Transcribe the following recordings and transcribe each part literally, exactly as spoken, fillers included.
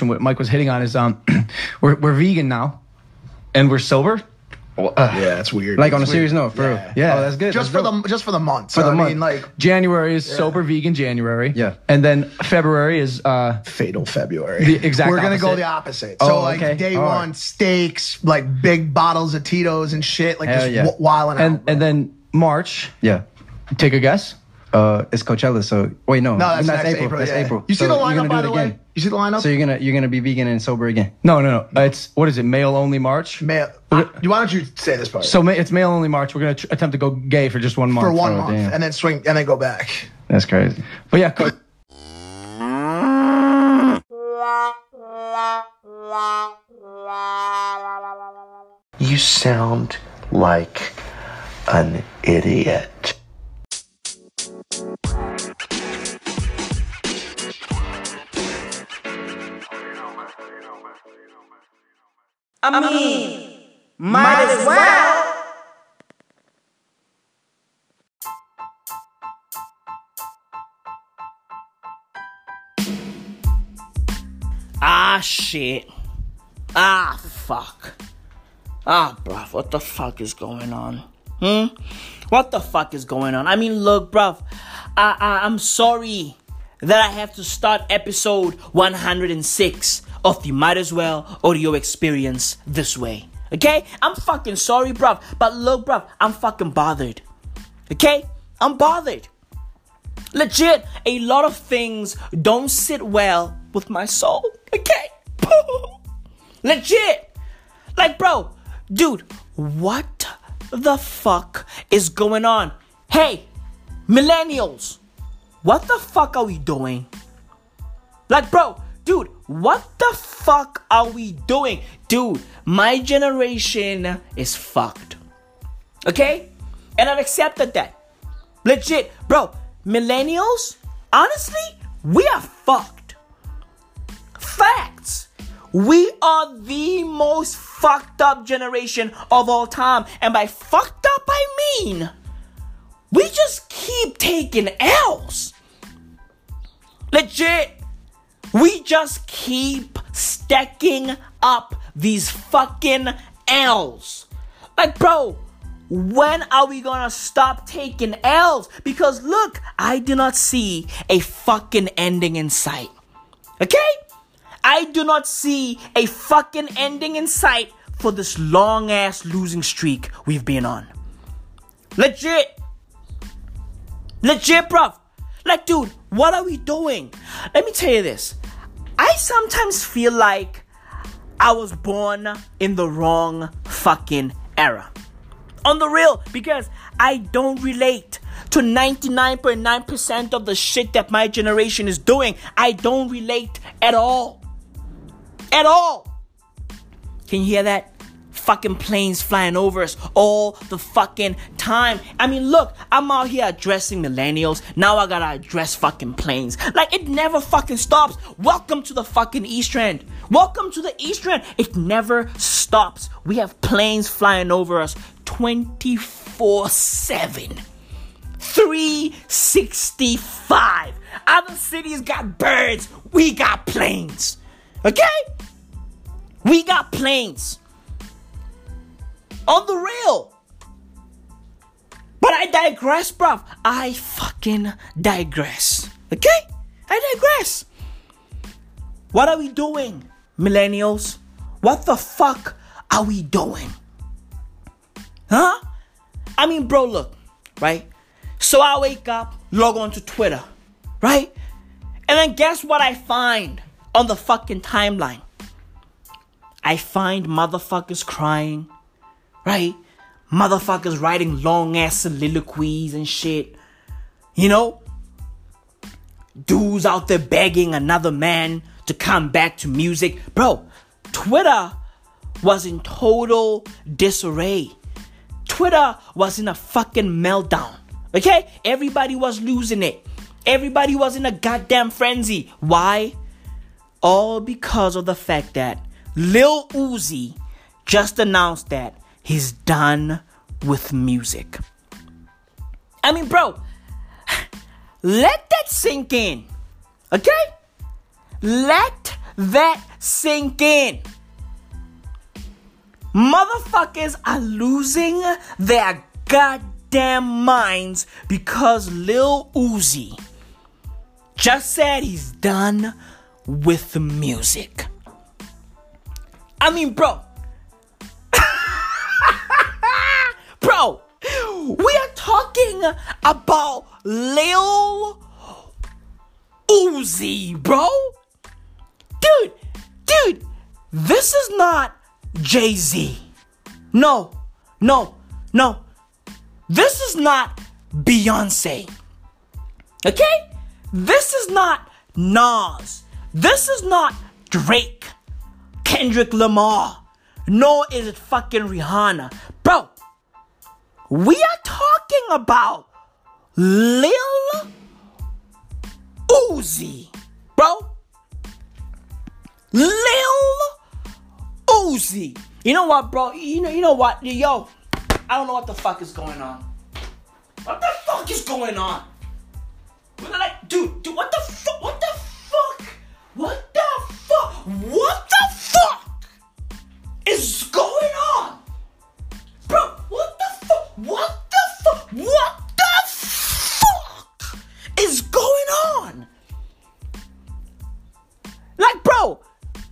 inclusion, what Mike was hitting on is um, we're we're vegan now, and we're sober. Well, uh, yeah, that's weird. Like that's on a weird. serious note, for yeah. real. Yeah, oh, that's good. Just that's for dope. the just for the month. For so the I month, mean, like January is yeah. sober vegan January. Yeah, and then February is uh, fatal February. The exact. We're gonna opposite. go the opposite. So oh, like okay. day All one, right. steaks, like big bottles of Tito's and shit, like Hell just yeah. wilding and, out. Bro. And then March. Yeah. Take a guess. Uh, it's Coachella, so wait, no, no, that's, that's April. April. That's yeah. April. You see so the lineup, by the way. You see the lineup. So you're gonna you're gonna be vegan and sober again. No, no, no. no. Uh, it's what is it? Male only March. Male. Uh, why don't you say this part? So ma it's male only March. We're gonna tr attempt to go gay for just one month. For one oh, month, damn. and then swing, and then go back. That's crazy. But yeah, Co you sound like an idiot. I mean, might as well. Ah, shit. Ah, fuck. Ah, bruv, what the fuck is going on? Hmm? What the fuck is going on? I mean, look, bruv, I, I, I'm sorry that I have to start episode one hundred six of the Might As Well Audio Experience this way, okay? I'm fucking sorry, bruv, but look, bruv, I'm fucking bothered, okay? I'm bothered. Legit, a lot of things don't sit well with my soul, okay? Legit. Like, bro, dude, what the fuck is going on? Hey, millennials, what the fuck are we doing? Like, bro, dude, what the fuck are we doing? Dude, my generation is fucked. Okay? And I've accepted that. Legit. Bro, millennials, honestly, we are fucked. Facts. We are the most fucked up generation of all time. And by fucked up, I mean, we just keep taking L's. Legit. We just keep stacking up these fucking L's. Like, bro, when are we gonna stop taking L's? Because look, I do not see a fucking ending in sight. Okay? I do not see a fucking ending in sight for this long-ass losing streak we've been on. Legit. Legit, bro. Like, dude, what are we doing? Let me tell you this. I sometimes feel like I was born in the wrong fucking era. On the real, because I don't relate to ninety-nine point nine percent of the shit that my generation is doing. I don't relate at all. At all. Can you hear that? Fucking planes flying over us all the fucking time. I mean, look, I'm out here addressing millennials. Now I gotta address fucking planes. Like, it never fucking stops. Welcome to the fucking East End. Welcome to the East End. It never stops. We have planes flying over us twenty-four seven. three sixty-five. Other cities got birds. We got planes. Okay? We got planes. On the real. But I digress, bruv. I fucking digress. Okay? I digress. What are we doing, millennials? What the fuck are we doing? Huh? I mean, bro, look. Right? So I wake up, log on to Twitter. Right? And then guess what I find on the fucking timeline? I find motherfuckers crying. Right? Motherfuckers writing long-ass soliloquies and shit. You know? Dudes out there begging another man to come back to music. Bro, Twitter was in total disarray. Twitter was in a fucking meltdown. Okay? Everybody was losing it. Everybody was in a goddamn frenzy. Why? All because of the fact that Lil Uzi just announced that he's done with music. I mean, bro, let that sink in. Okay? Let that sink in. Motherfuckers are losing their goddamn minds because Lil Uzi just said he's done with the music. I mean, bro. Bro, we are talking about Lil Uzi, bro. Dude, dude, this is not Jay Z. No, no, no. This is not Beyonce. Okay? This is not Nas. This is not Drake, Kendrick Lamar. Nor is it fucking Rihanna. Bro, we are talking about Lil Uzi. Bro. Lil Uzi. You know what, bro? You know, you know what? Yo, I don't know what the fuck is going on. What the fuck is going on? We're like, dude, dude, what the fuck? What the fuck? What the fuck? What the fuck is going on? Bro, what the fuck? What the fuck? What the fuck is going on? Like, bro,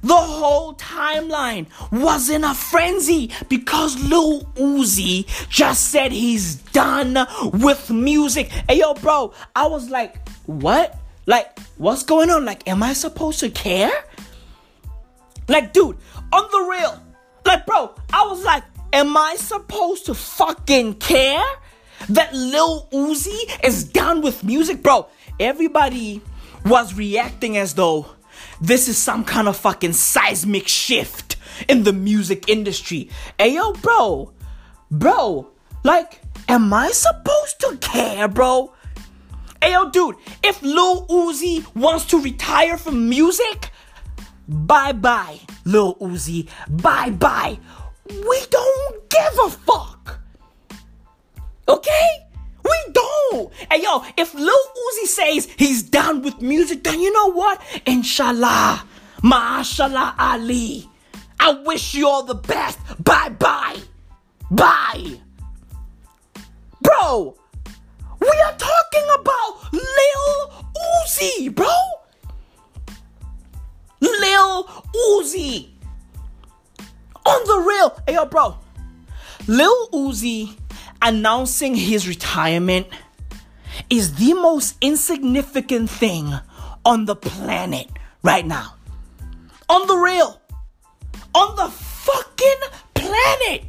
the whole timeline was in a frenzy because Lil Uzi just said he's done with music. Hey, yo, bro, I was like, what? Like, what's going on? Like, am I supposed to care? Like, dude, on the real, like, bro, I was like, am I supposed to fucking care that Lil Uzi is done with music? Bro, everybody was reacting as though this is some kind of fucking seismic shift in the music industry. Hey, yo, bro. Bro, like, am I supposed to care, bro? Hey, yo, dude, if Lil Uzi wants to retire from music, bye-bye, Lil Uzi. Bye-bye. We don't give a fuck. Okay? We don't. And yo, if Lil Uzi says he's done with music, then you know what? Inshallah, Ma'ashallah Ali. I wish you all the best. Bye bye. Bye. Bro, we are talking about Lil Uzi, bro. Lil Uzi. On the real. Hey, yo, bro. Lil Uzi announcing his retirement is the most insignificant thing on the planet right now. On the real. On the fucking planet.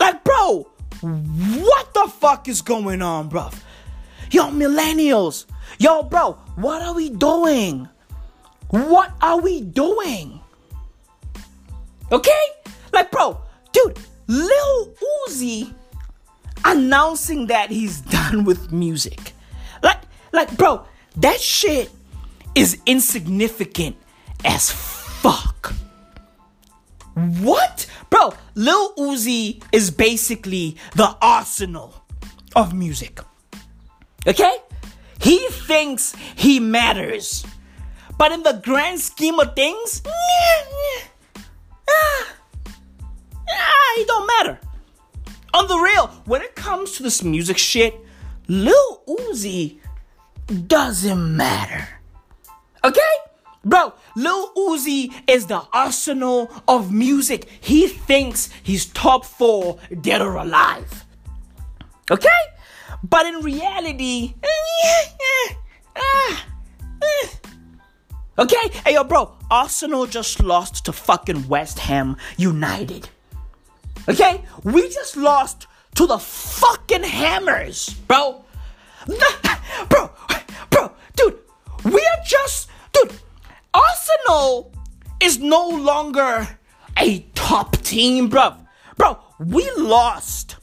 Like, bro, what the fuck is going on, bruv? Yo, millennials. Yo, bro, what are we doing? What are we doing? Okay? Like, bro, dude, Lil Uzi announcing that he's done with music. Like, like, bro, that shit is insignificant as fuck. What? Bro, Lil Uzi is basically the Arsenal of music. Okay? He thinks he matters. But in the grand scheme of things, ah, Ah, it don't matter. On the real, when it comes to this music shit, Lil Uzi doesn't matter. Okay? Bro, Lil Uzi is the Arsenal of music. He thinks he's top four dead or alive. Okay? But in reality, okay? Hey, yo, bro, Arsenal just lost to fucking West Ham United. Okay? We just lost to the fucking Hammers, bro. Bro, bro, dude, we are just, dude, Arsenal is no longer a top team, bro. Bro, we lost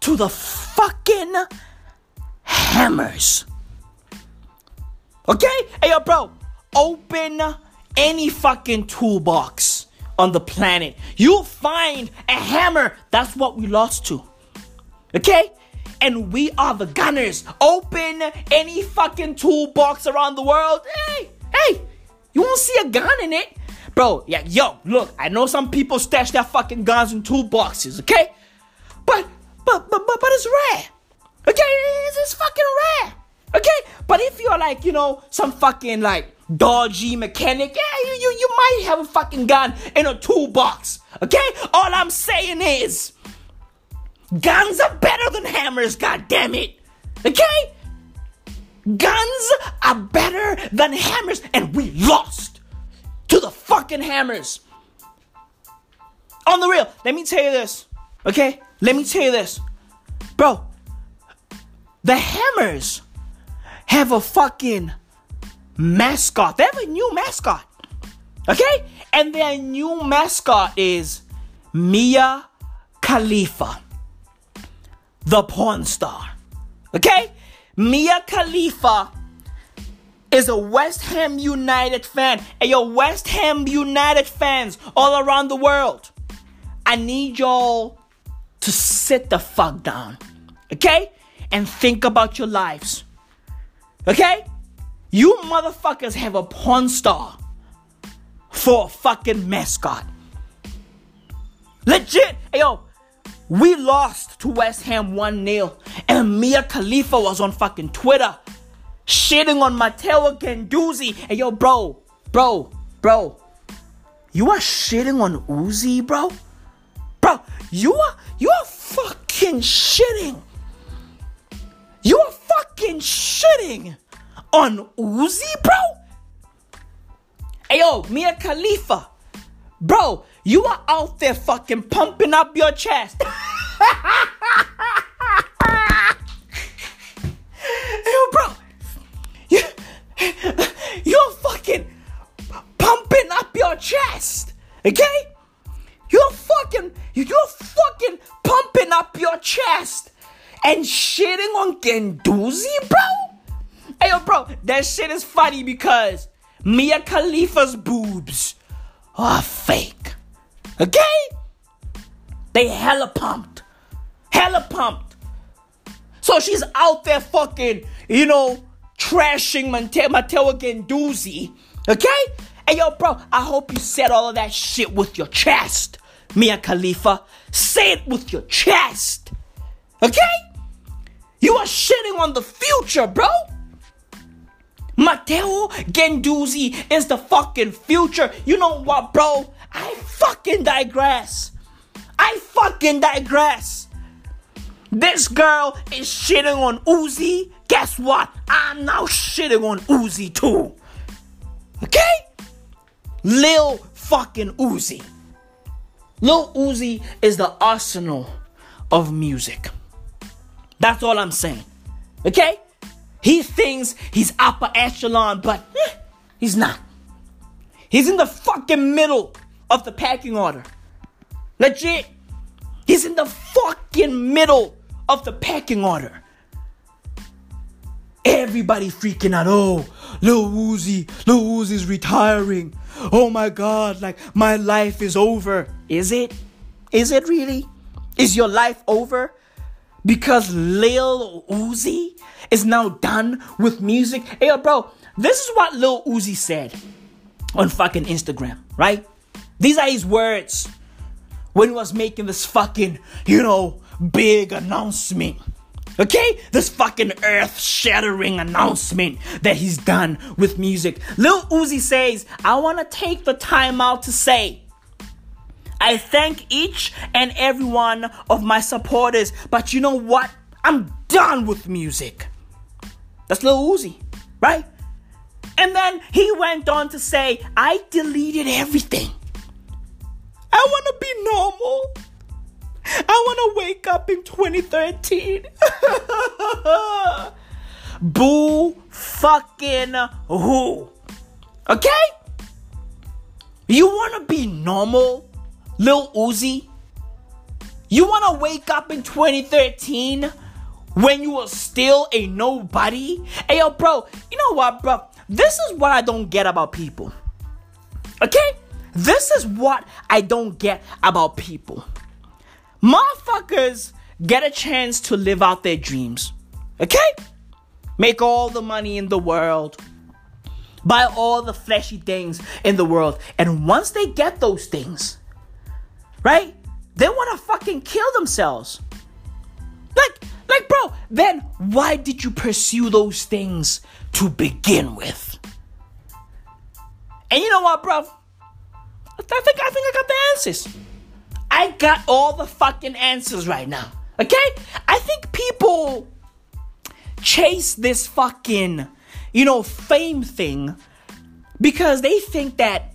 to the fucking Hammers. Okay? Hey, yo, bro, open any fucking toolbox on the planet, you'll find a hammer. That's what we lost to. Okay? And we are the Gunners. Open any fucking toolbox around the world. Hey, hey, You won't see a gun in it. Bro, yeah, yo, look, I know some people stash their fucking guns in toolboxes, okay? But, but, but, but, but it's rare. Okay, it's, it's fucking rare. Okay? But if you're like, you know, some fucking like dodgy mechanic, yeah, you, you, you might have a fucking gun in a toolbox. Okay? All I'm saying is, guns are better than hammers, goddammit. Okay? Guns are better than hammers, and we lost to the fucking hammers. On the real, let me tell you this, okay? Let me tell you this. Bro, the hammers have a fucking mascot. They have a new mascot, okay? And their new mascot is Mia Khalifa, the porn star, okay? Mia Khalifa is a West Ham United fan. And your West Ham United fans all around the world, I need y'all to sit the fuck down, okay? And think about your lives, okay? You motherfuckers have a porn star for a fucking mascot. Legit. Ayo, we lost to West Ham one nil. And Mia Khalifa was on fucking Twitter shitting on Matteo Guendouzi. And yo, bro, bro, bro, you are shitting on Uzi, bro? Bro, you are, you are fucking shitting. You are fucking shitting on Uzi, bro? Hey, yo, Mia Khalifa, bro, you are out there fucking pumping up your chest. Yo, bro, you, you're fucking pumping up your chest, okay? You're fucking, you're fucking pumping up your chest and shitting on Guendouzi, bro? Hey, yo, bro, that shit is funny because Mia Khalifa's boobs are fake, okay? They hella pumped, hella pumped. So she's out there fucking, you know, trashing Matteo Guendouzi, okay? Hey, yo, bro, I hope you said all of that shit with your chest, Mia Khalifa. Say it with your chest, okay? You are shitting on the future, bro. Matteo Guendouzi is the fucking future. You know what, bro? I fucking digress. I fucking digress. This girl is shitting on Uzi. Guess what? I'm now shitting on Uzi too. Okay? Lil fucking Uzi. Lil Uzi is the Arsenal of music. That's all I'm saying. Okay? He thinks he's upper echelon, but eh, he's not. He's in the fucking middle of the packing order. Legit. He's in the fucking middle of the pecking order. Everybody freaking out. Oh, Lil Uzi, Lil Uzi's retiring. Oh my God, like my life is over. Is it? Is it really? Is your life over? Because Lil Uzi is now done with music. Hey, yo, bro, this is what Lil Uzi said on fucking Instagram, right? These are his words when he was making this fucking, you know, big announcement, okay? This fucking earth-shattering announcement that he's done with music. Lil Uzi says, I want to take the time out to say, I thank each and every one of my supporters, but you know what? I'm done with music. That's Lil Uzi, right? And then he went on to say, I deleted everything. I want to be normal. I want to wake up in twenty thirteen. Boo fucking who? Okay? You want to be normal, Lil Uzi? You want to wake up in twenty thirteen when you were still a nobody? Hey, yo, bro, you know what, bro? This is what I don't get about people. Okay? This is what I don't get about people. Motherfuckers get a chance to live out their dreams. Okay? Make all the money in the world. by all the flashy things in the world. And once they get those things, right, they want to fucking kill themselves. Like, like, bro, then why did you pursue those things to begin with? And you know what, bro? I think I think I got the answers. I got all the fucking answers right now. Okay? I think people chase this fucking, you know, fame thing because they think that,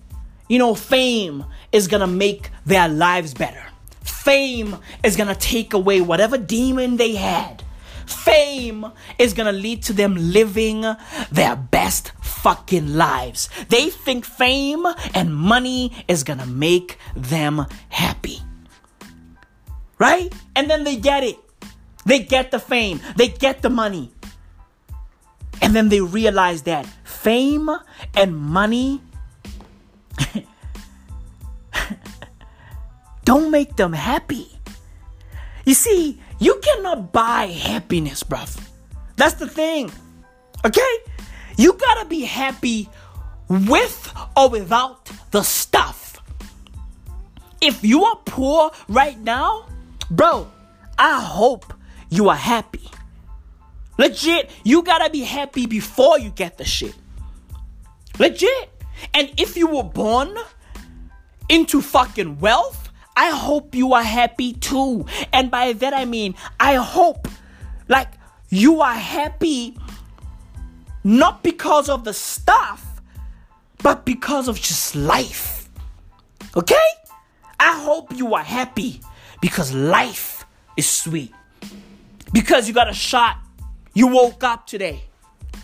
you know, fame is gonna make their lives better. Fame is gonna take away whatever demon they had. Fame is gonna lead to them living their best fucking lives. They think fame and money is gonna make them happy. Right? And then they get it. They get the fame. They get the money. And then they realize that fame and money don't make them happy. You see, you cannot buy happiness, bruv. That's the thing. Okay? You gotta be happy with or without the stuff. If you are poor right now, bro, I hope you are happy. Legit, you gotta be happy before you get the shit. Legit. And if you were born into fucking wealth, I hope you are happy too. And by that I mean, I hope, like, you are happy not because of the stuff, but because of just life. Okay? I hope you are happy because life is sweet. Because you got a shot. You woke up today.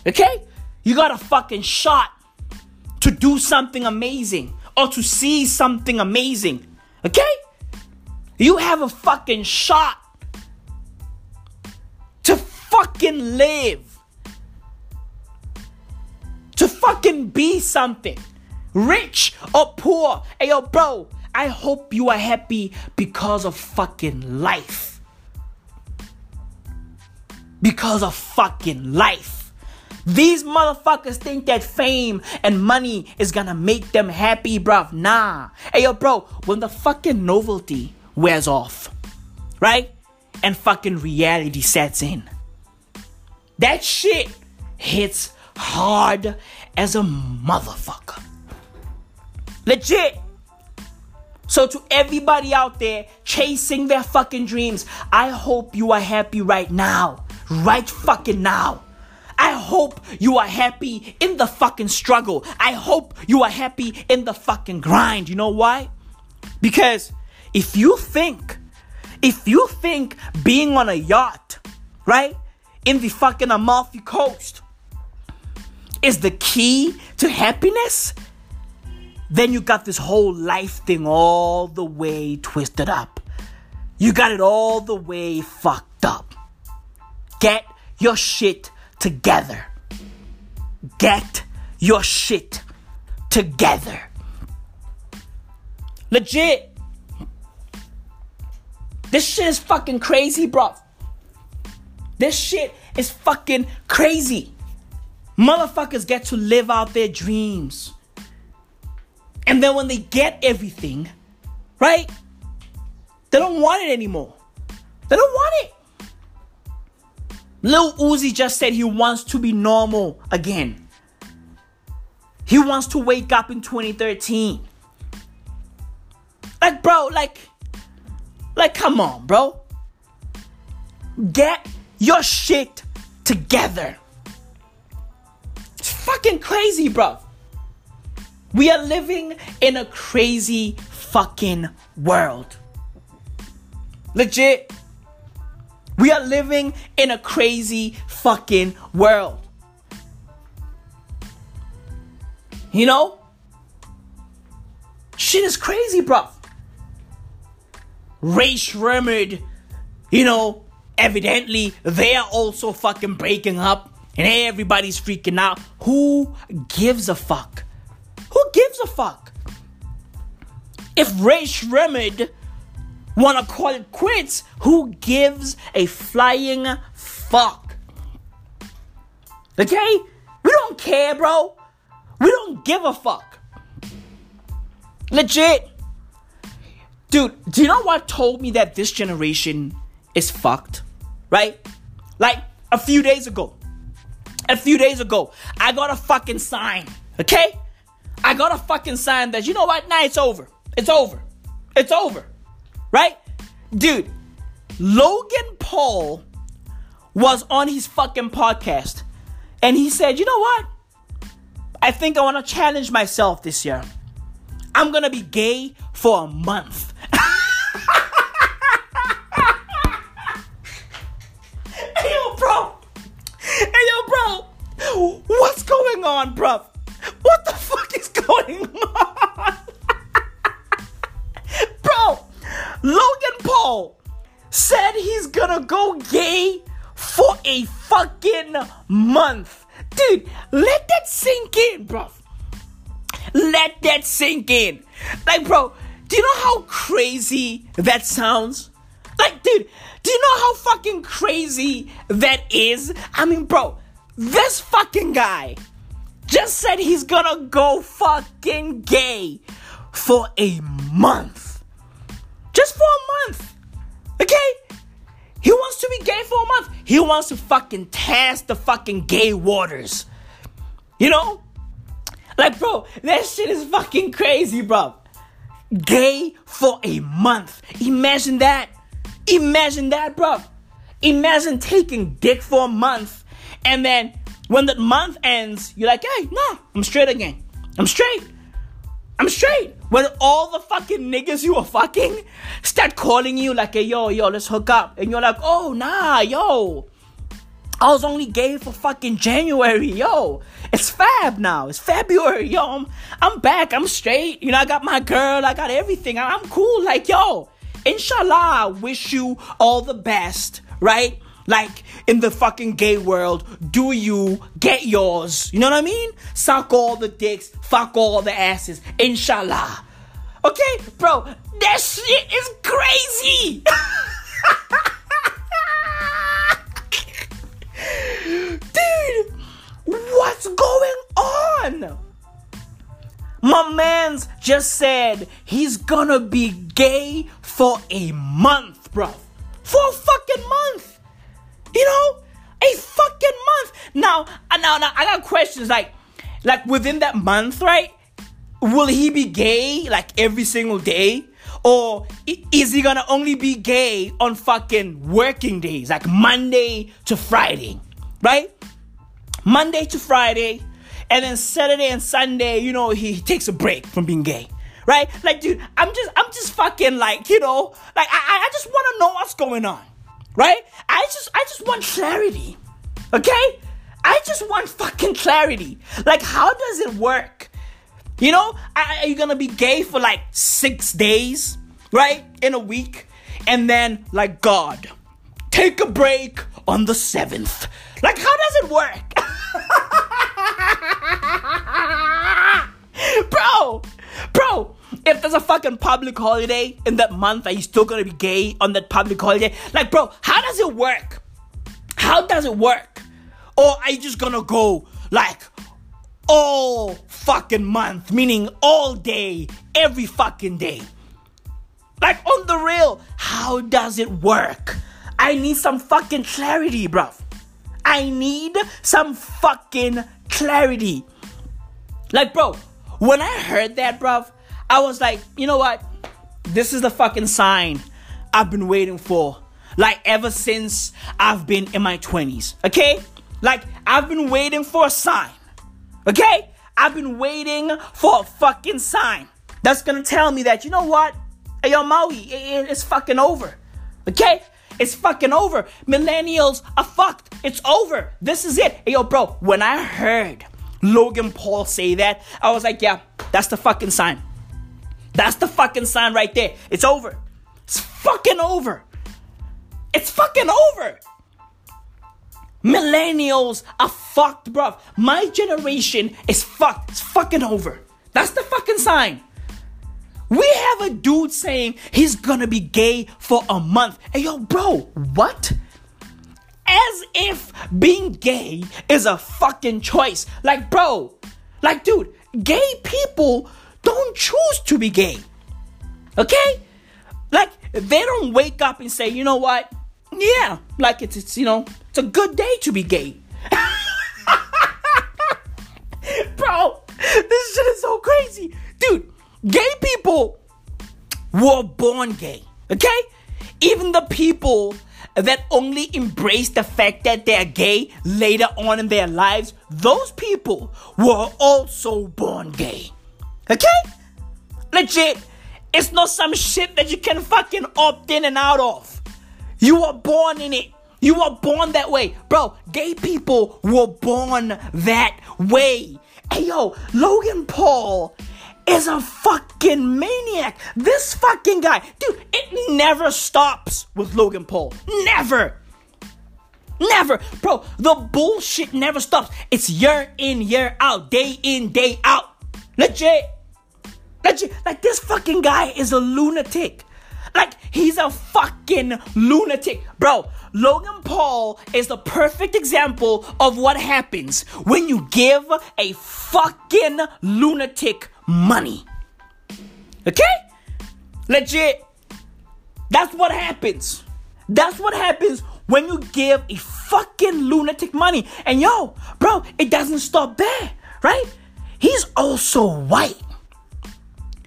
Okay? You got a fucking shot to do something amazing or to see something amazing. Okay? You have a fucking shot to fucking live. To fucking be something. Rich or poor. Hey, yo, bro. I hope you are happy because of fucking life. Because of fucking life. These motherfuckers think that fame and money is gonna make them happy, bruv. Nah. Hey, yo, bro, when the fucking novelty wears off, right? And fucking reality sets in. That shit hits hard as a motherfucker. Legit. So to everybody out there chasing their fucking dreams, I hope you are happy right now. Right fucking now. I hope you are happy in the fucking struggle. I hope you are happy in the fucking grind. You know why? Because if you think, if you think being on a yacht, right, in the fucking Amalfi Coast is the key to happiness, then you got this whole life thing all the way twisted up. You got it all the way fucked up. Get your shit together. Get your shit together. Legit. This shit is fucking crazy, bro. This shit is fucking crazy. Motherfuckers get to live out their dreams. And then when they get everything, right? They don't want it anymore. They don't want it. Lil Uzi just said he wants to be normal again. He wants to wake up in twenty thirteen. Like, bro, like, like, come on, bro. Get your shit together. It's fucking crazy, bro. We are living in a crazy fucking world. Legit. We are living in a crazy fucking world. You know? Shit is crazy, bro. Rae Sremmurd, you know, evidently they are also fucking breaking up. And everybody's freaking out. Who gives a fuck? Who gives a fuck? If Rae Sremmurd wanna call it quits, who gives a flying fuck? Okay? We don't care, bro. We don't give a fuck. Legit. Dude, do you know what told me that this generation is fucked? Right? Like, a few days ago. A few days ago, I got a fucking sign. Okay? I got a fucking sign that, you know what? Nah, it's over. It's over. It's over. Right? Dude, Logan Paul was on his fucking podcast. And he said, you know what? I think I want to challenge myself this year. I'm going to be gay for a month. Hey, yo, bro. Hey, yo, bro. What's going on, bro? What the fuck is going on? Bro, Logan Paul said he's going to go gay for a fucking month. Dude, let that sink in, bro. Let that sink in. Like, bro, do you know how crazy that sounds? Like, dude, do you know how fucking crazy that is? I mean, bro, this fucking guy just said he's gonna go fucking gay for a month. Just for a month. Okay? He wants to be gay for a month. He wants to fucking test the fucking gay waters. You know? Like, bro, that shit is fucking crazy, bro. Gay for a month. Imagine that. Imagine that, bro. Imagine taking dick for a month. And then when that month ends, you're like, hey, no, I'm straight again. I'm straight. I'm straight. When all the fucking niggas you were fucking start calling you like, hey, yo, yo, let's hook up. And you're like, oh, nah, yo. I was only gay for fucking January, yo. It's fab now. It's February, yo. I'm, I'm back. I'm straight. You know, I got my girl. I got everything. I, I'm cool. Like, yo, inshallah, I wish you all the best, right? Like, in the fucking gay world, do you get yours? You know what I mean? Suck all the dicks. Fuck all the asses. Inshallah. Okay, bro. That shit is crazy. Dude, what's going on? My man's just said he's gonna be gay for a month, bro. For a fucking month. You know? A fucking month. Now, now, now I got questions like, like within that month, right? Will he be gay like every single day? Or is he gonna only be gay on fucking working days? Like Monday to Friday. Right? Monday to Friday. And then Saturday and Sunday, you know, he, he takes a break from being gay. Right? Like, dude, I'm just, I'm just fucking like, you know, like, I, I just want to know what's going on. Right? I just, I just want clarity. Okay? I just want fucking clarity. Like, how does it work? You know, I, are you going to be gay for like six days? Right? In a week. And then, like, God, take a break on the seventh. Like, how does it work? Bro, bro, if there's a fucking public holiday in that month, are you still gonna be gay on that public holiday? Like, bro, how does it work? How does it work? Or are you just gonna go, like, all fucking month? Meaning all day, every fucking day. Like, on the real, how does it work? I need some fucking clarity, bro. I need some fucking clarity. Like, bro, when I heard that, bro, I was like, you know what? This is the fucking sign I've been waiting for. Like, ever since I've been in my twenties, okay? Like, I've been waiting for a sign, okay? I've been waiting for a fucking sign that's gonna tell me that, you know what? Hey, yo, Maui, it's fucking over, okay? It's fucking over. Millennials are fucked. It's over. This is it. Hey, yo, bro, when I heard Logan Paul say that, I was like, yeah, that's the fucking sign. That's the fucking sign right there. It's over. It's fucking over. It's fucking over. Millennials are fucked, bro. My generation is fucked. It's fucking over. That's the fucking sign. We have a dude saying he's gonna be gay for a month. Hey, yo, bro, what? As if being gay is a fucking choice. Like, bro, Like, dude, gay people don't choose to be gay. Okay? Like, they don't wake up and say, you know what? Yeah, like it's, it's you know, it's a good day to be gay. Bro, this shit is so crazy. Dude, gay people were born gay. Okay? Even the people that only embrace the fact that they're gay later on in their lives, those people were also born gay. Okay? Legit. It's not some shit that you can fucking opt in and out of. You were born in it. You were born that way. Bro, gay people were born that way. Hey, yo, Logan Paul is a fucking maniac. This fucking guy. Dude, it never stops with Logan Paul. Never. Never. Bro, the bullshit never stops. It's year in, year out. Day in, day out. Legit. Legit. Like, this fucking guy is a lunatic. Like, he's a fucking lunatic. Bro, Logan Paul is the perfect example of what happens when you give a fucking lunatic money. Okay? Legit. That's what happens. That's what happens when you give a fucking lunatic money. And yo, bro, it doesn't stop there, right? He's also white.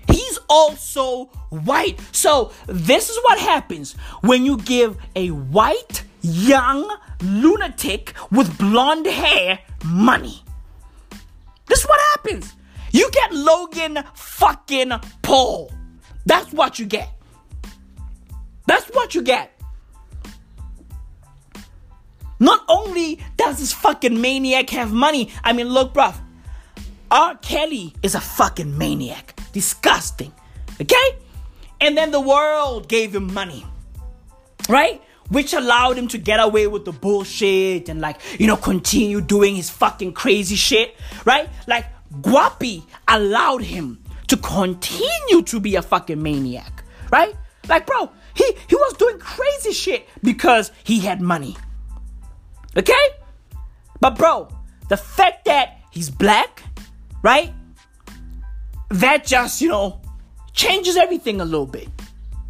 He's also white. So this is what happens when you give a white, young lunatic with blonde hair money. This is what happens. You get Logan fucking Paul. That's what you get. That's what you get. Not only does this fucking maniac have money, I mean, look, bruv. R. Kelly is a fucking maniac. Disgusting. Okay? And then the world gave him money. Right? Which allowed him to get away with the bullshit and, like, you know, continue doing his fucking crazy shit. Right? Like, Guapi allowed him to continue to be a fucking maniac. Right? Like, bro, he, he was doing crazy shit because he had money. Okay? But, bro, the fact that he's black, right? That just, you know, changes everything a little bit,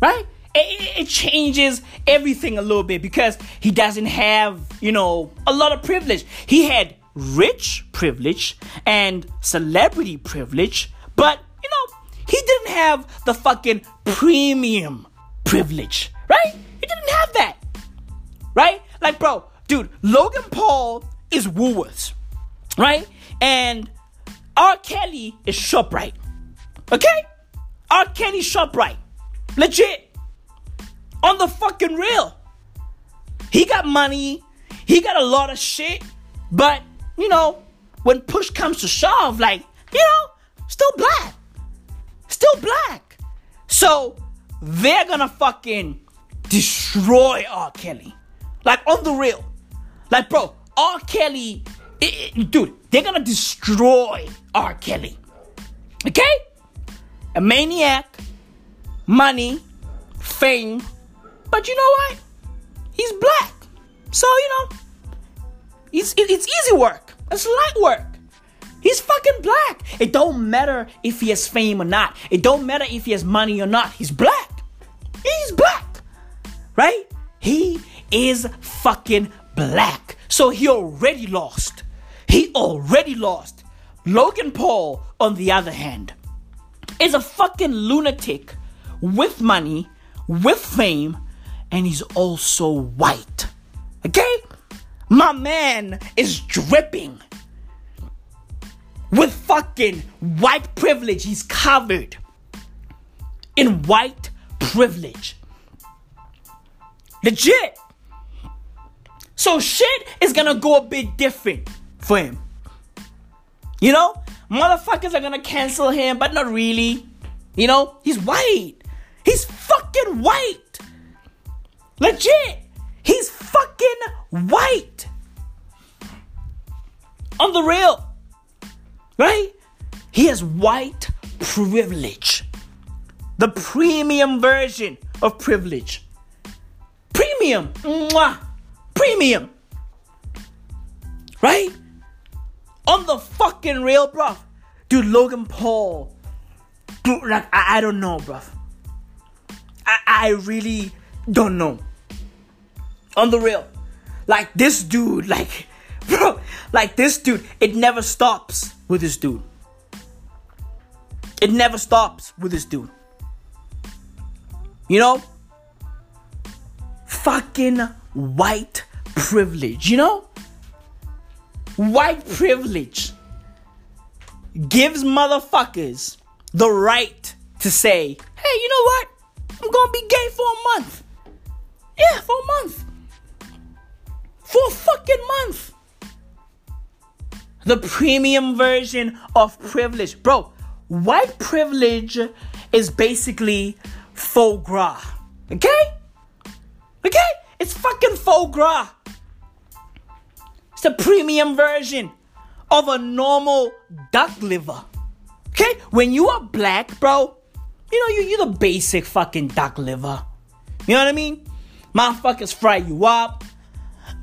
right? It, it changes everything a little bit because he doesn't have, you know, a lot of privilege. He had rich privilege and celebrity privilege, but, you know, he didn't have the fucking premium privilege, right? He didn't have that, right? Like, bro, dude, Logan Paul is Woolworths, right? And R. Kelly is ShopRite. Okay? R. Kelly ShopRite. Legit. On the fucking real. He got money. He got a lot of shit. But, you know, when push comes to shove, like, you know, still black. Still black. So, they're gonna fucking destroy R. Kelly. Like, on the real. Like, bro, R. Kelly, it, it, dude, they're gonna destroy R. Kelly. Okay? A maniac, money, fame, but you know what? He's black. So, you know, it's it, it's easy work. It's light work. He's fucking black. It don't matter if he has fame or not. It don't matter if he has money or not. He's black. He's black. Right? He is fucking black. So he already lost. He already lost. Logan Paul, on the other hand, is a fucking lunatic with money, with fame, and he's also white. Okay? My man is dripping with fucking white privilege. He's covered in white privilege. Legit. So shit is gonna go a bit different for him. You know, motherfuckers are gonna cancel him, but not really. You know, he's white. He's fucking white. Legit. He's fucking white. On the real. Right? He has white privilege. The premium version of privilege. Premium. Mwah. Premium. Right? On the fucking real, bro. Dude, Logan Paul. Dude, like, I, I don't know, bruv. I, I really don't know. On the real. Like, this dude, like, bro, like, this dude, it never stops with this dude. It never stops with this dude. You know? Fucking white privilege, you know? White privilege gives motherfuckers the right to say, hey, you know what? I'm gonna be gay for a month. Yeah, for a month. For a fucking month. The premium version of privilege. Bro, white privilege is basically faux gras. Okay? Okay? It's fucking faux gras. It's a premium version of a normal duck liver. Okay? When you are black, bro, you know, you, you're the basic fucking duck liver. You know what I mean? Motherfuckers fry you up.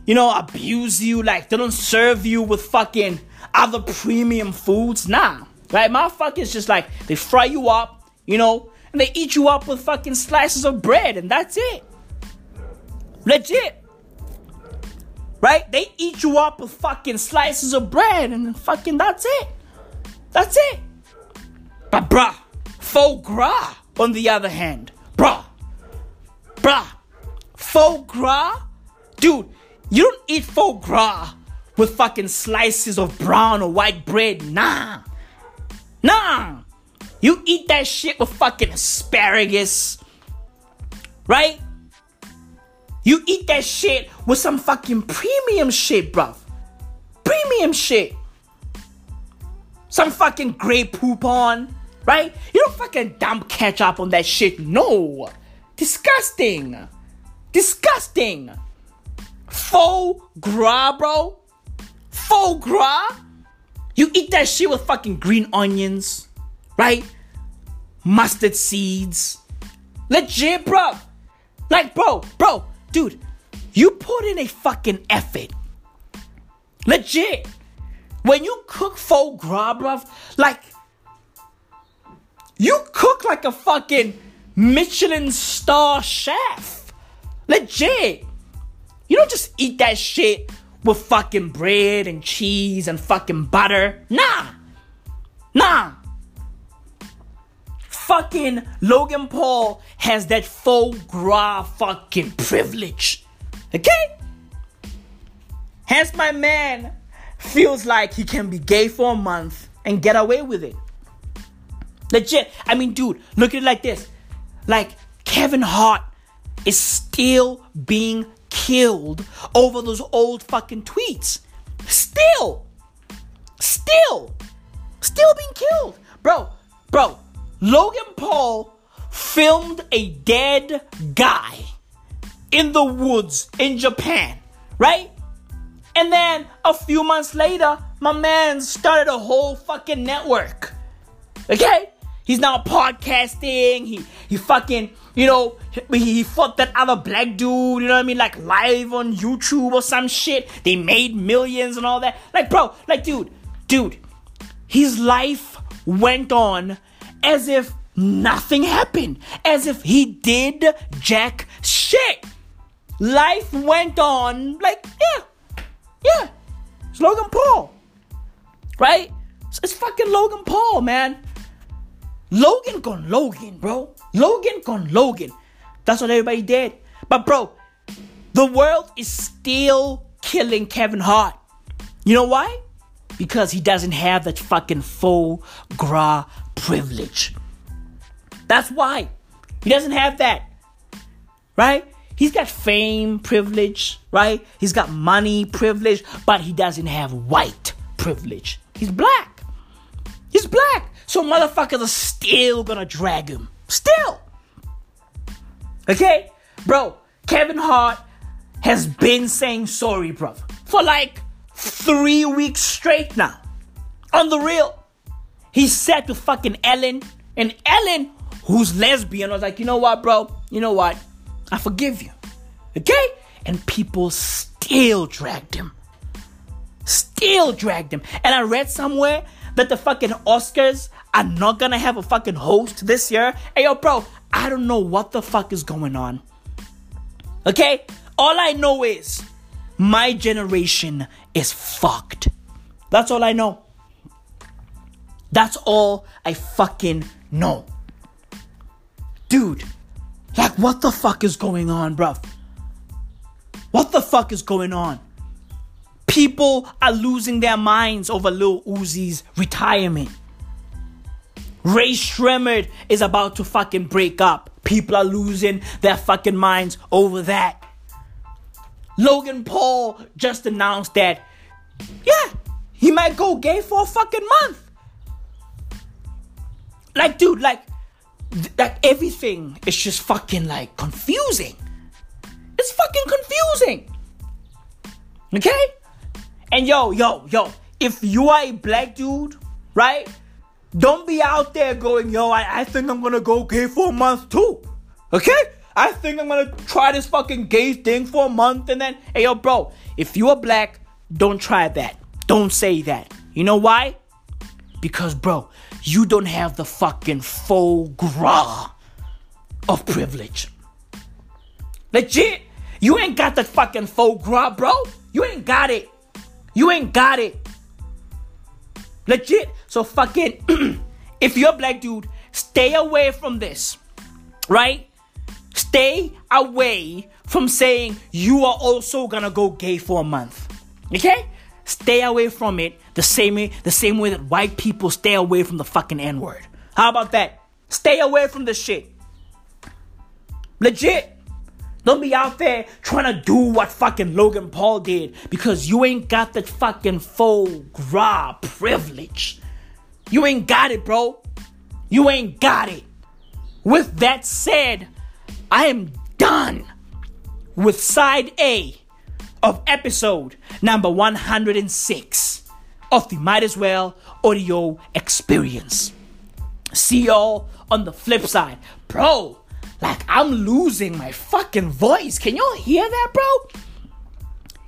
You know, abuse you. Like, they don't serve you with fucking other premium foods. Nah. Right? Motherfuckers just like, they fry you up, you know, and they eat you up with fucking slices of bread. And that's it. Legit. Right? They eat you up with fucking slices of bread and fucking that's it. That's it. But bruh, faux gras on the other hand. Bruh. Bruh. Faux gras? Dude, you don't eat faux gras with fucking slices of brown or white bread. Nah. Nah. You eat that shit with fucking asparagus. Right? You eat that shit with some fucking premium shit, bruv. Premium shit. Some fucking grey poop on, right? You don't fucking dump ketchup on that shit. No. Disgusting. Disgusting. Faux gras, bro. Faux gras. You eat that shit with fucking green onions, right? Mustard seeds. Legit, bruv. Like, bro, bro. Dude, you put in a fucking effort. Legit. When you cook faux gras, bruv, like, you cook like a fucking Michelin star chef. Legit. You don't just eat that shit with fucking bread and cheese and fucking butter. Nah. Nah. Fucking Logan Paul has that faux gras fucking privilege. Okay? Hence my man feels like he can be gay for a month and get away with it. Legit. I mean, dude, look at it like this. Like, Kevin Hart is still being killed over those old fucking tweets. Still. Still. Still being killed. Bro, bro. Logan Paul filmed a dead guy in the woods in Japan, right? And then a few months later, my man started a whole fucking network, okay? He's now podcasting. He he fucking, you know, he, he fought that other black dude, you know what I mean? Like live on YouTube or some shit. They made millions and all that. Like, bro, like, dude, dude, his life went on as if nothing happened. As if he did jack shit. Life went on like, yeah. Yeah. It's Logan Paul. Right? It's fucking Logan Paul, man. Logan gone Logan, bro. Logan gone Logan. That's what everybody did. But bro, the world is still killing Kevin Hart. You know why? Because he doesn't have that fucking faux gras privilege. That's why. He doesn't have that. Right? He's got fame privilege. Right? He's got money privilege. But he doesn't have white privilege. He's black. He's black. So motherfuckers are still gonna drag him. Still. Okay? Bro, Kevin Hart has been saying sorry, brother, for like three weeks straight now. On the real. He sat with fucking Ellen. And Ellen, who's lesbian, was like, you know what, bro? You know what? I forgive you. Okay? And people still dragged him. Still dragged him. And I read somewhere that the fucking Oscars are not gonna have a fucking host this year. Hey, yo, bro, I don't know what the fuck is going on. Okay? All I know is my generation is fucked. That's all I know. That's all I fucking know. Dude, like, what the fuck is going on, bruv? What the fuck is going on? People are losing their minds over Lil Uzi's retirement. Rae Sremmurd is about to fucking break up. People are losing their fucking minds over that. Logan Paul just announced that, yeah, he might go gay for a fucking month. Like, dude, like, th- like everything is just fucking, like, confusing. It's fucking confusing. Okay? And yo, yo, yo, if you are a black dude, right? Don't be out there going, yo, I, I think I'm gonna go gay for a month too. Okay? I think I'm gonna try this fucking gay thing for a month and then, hey, yo, bro, if you are black, don't try that. Don't say that. You know why? Because, bro, you don't have the fucking faux gras of privilege. Legit. You ain't got the fucking faux gras, bro. You ain't got it. You ain't got it. Legit. So fucking, if you're a black dude, stay away from this. Right? Stay away from saying you are also gonna go gay for a month. Okay? Stay away from it the same way, the same way that white people stay away from the fucking N-word. How about that? Stay away from this shit. Legit. Don't be out there trying to do what fucking Logan Paul did because you ain't got that fucking faux gras privilege. You ain't got it, bro. You ain't got it. With that said, I am done with side A of episode number one hundred six of the Might As Well Audio Experience. See y'all on the flip side. Bro. Like, I'm losing my fucking voice. Can y'all hear that, bro?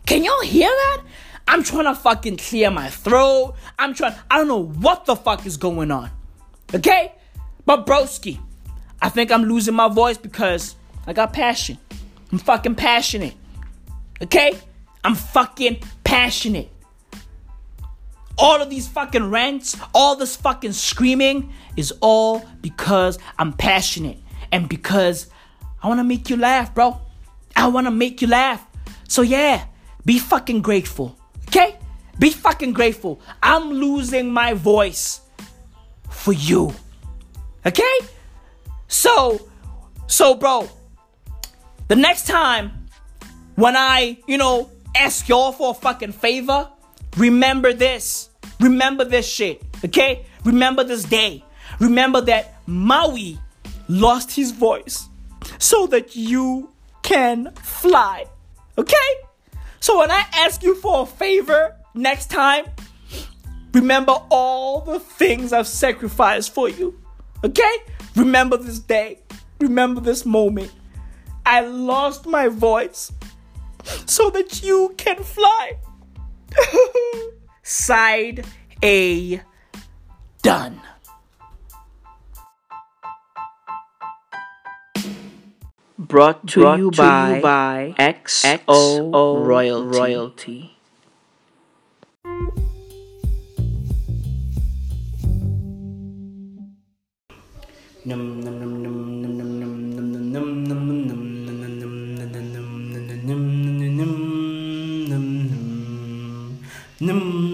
Can y'all hear that? I'm trying to fucking clear my throat. I'm trying... I don't know what the fuck is going on. Okay? But, broski, I think I'm losing my voice because I got passion. I'm fucking passionate. Okay? I'm fucking passionate. All of these fucking rants, all this fucking screaming is all because I'm passionate. And because I want to make you laugh, bro. I want to make you laugh. So yeah, be fucking grateful. Okay? Be fucking grateful. I'm losing my voice for you. Okay? So, so bro, the next time when I, you know, ask y'all for a fucking favor, remember this. Remember this shit. Okay? Remember this day. Remember that Maui lost his voice so that you can fly. Okay? So when I ask you for a favor next time, remember all the things I've sacrificed for you. Okay? Remember this day. Remember this moment. I lost my voice so that you can fly. Side A done. Brought to, Brought you, to by you by X O Royalty. Royalty. Num, num, num, num, num, num, num, num, num, num, num.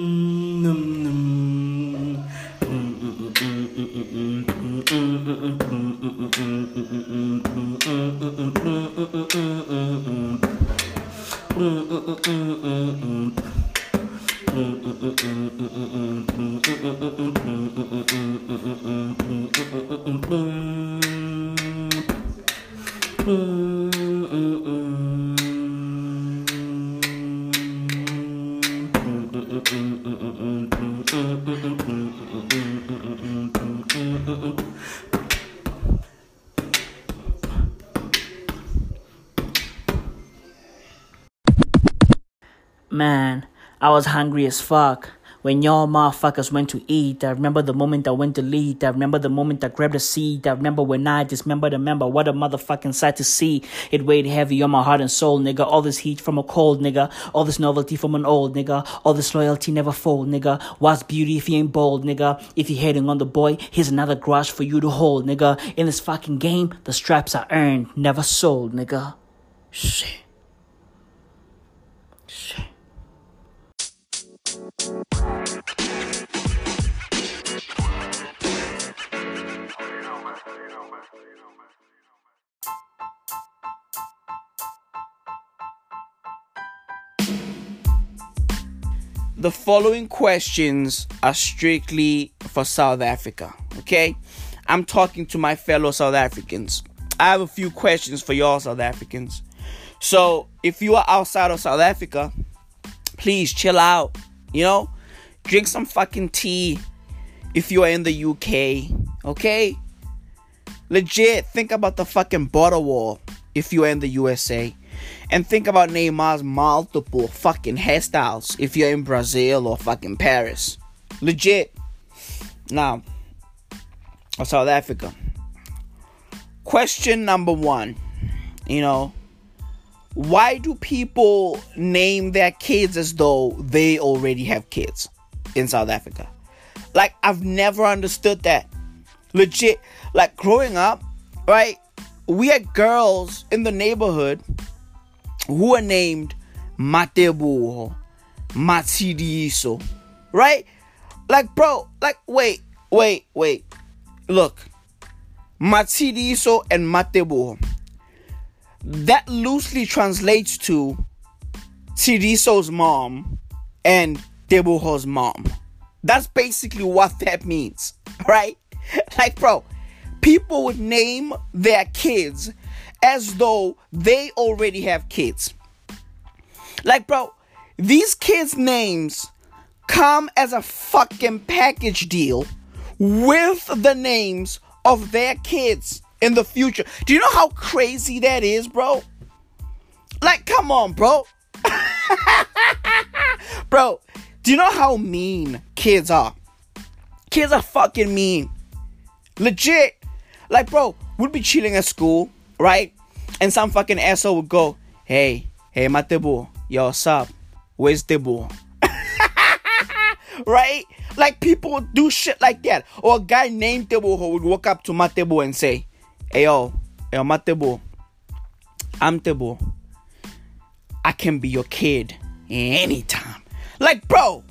Man, I was hungry as fuck when y'all motherfuckers went to eat. I remember the moment I went to lead. I remember the moment I grabbed a seat. I remember when I just remember the member. What a motherfucking sight to see. It weighed heavy on my heart and soul, nigga. All this heat from a cold, nigga. All this novelty from an old, nigga. All this loyalty never fold, nigga. What's beauty if you ain't bold, nigga? If you hating on the boy, here's another grudge for you to hold, nigga. In this fucking game, the straps are earned, never sold, nigga. Shit. Shit. The following questions are strictly for South Africa, okay? I'm talking to my fellow South Africans. I have a few questions for y'all South Africans. So, if you are outside of South Africa, please chill out, you know? Drink some fucking tea if you are in the U K, okay? Legit, think about the fucking border wall if you are in the U S A. And think about Neymar's multiple fucking hairstyles if you're in Brazil or fucking Paris. Legit. Now, South Africa. Question number one. You know, why do people name their kids as though they already have kids in South Africa? Like, I've never understood that. Legit. Like, growing up, right, we had girls in the neighborhood who are named Matebo, Matsidiso, right? Like, bro, like, wait, wait, wait. Look, Matsidiso and Matebo, that loosely translates to Tsidiso's mom and Teboho's mom. That's basically what that means, right? Like, bro, people would name their kids as though they already have kids. Like, bro, these kids' names come as a fucking package deal with the names of their kids in the future. Do you know how crazy that is, bro? Like, come on, bro. Bro, do you know how mean kids are? Kids are fucking mean. Legit. Like, bro, we'd be chilling at school, right? And some fucking asshole would go, Hey, hey, my Tebo, yo, sup? Where's Tebo? Right? Like, people would do shit like that. Or a guy named Tebo who would walk up to my Tebo and say, Hey, yo, yo, my Tebo, I'm Tebo. I can be your kid anytime. Like, bro,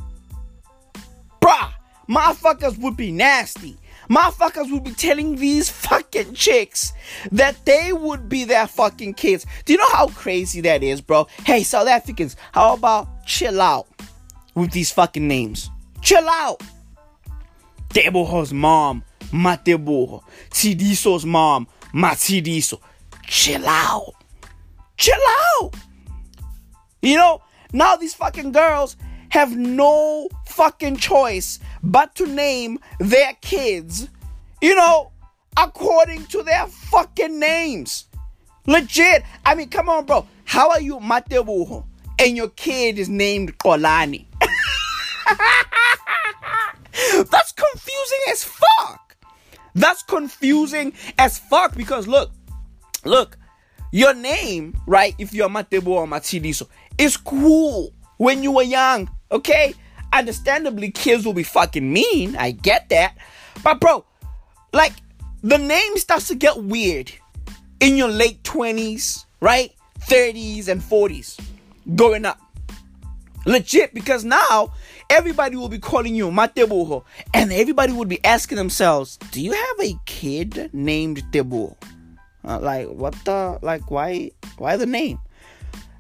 bruh, motherfuckers would be nasty. Motherfuckers would be telling these fucking chicks that they would be their fucking kids. Do you know how crazy that is, bro? Hey, South Africans, how about chill out with these fucking names? Chill out. Teboho's mom, Mateboho. Tsidiso's mom, Matsidiso. Chill out. Chill out. You know, now these fucking girls have no fucking choice but to name their kids, you know, according to their fucking names. Legit. I mean, come on, bro. How are you Mateboho and your kid is named Kolani? That's confusing as fuck. That's confusing as fuck because look, look, your name, right, if you're Matebo or Matsidiso, is cool when you were young, okay? Understandably, kids will be fucking mean. I get that. But bro, like, the name starts to get weird in your late twenties, right? thirties and forties going up. Legit, because now everybody will be calling you Mateboho. And everybody would be asking themselves, do you have a kid named Tebo? Uh, like, what the, like, why, why the name?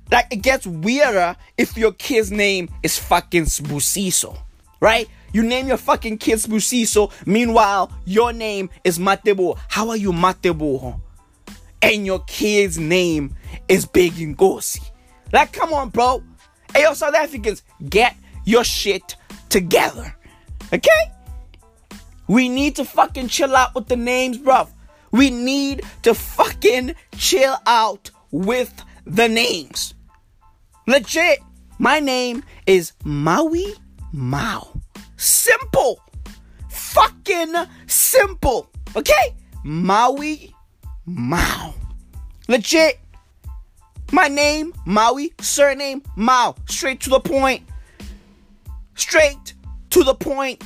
Like, it gets weirder if your kid's name is fucking Sbusiso, right? You name your fucking kid Sbusiso, meanwhile, your name is Matebo. How are you Matebo? And your kid's name is Big Ngosi. Like, come on, bro. Hey, yo, South Africans, get your shit together, okay? We need to fucking chill out with the names, bruv. We need to fucking chill out with the names. Legit, my name is Maui Mao. Simple. Fucking simple. Okay? Maui Mao. Legit. My name, Maui. Surname, Mao. Straight to the point. Straight to the point.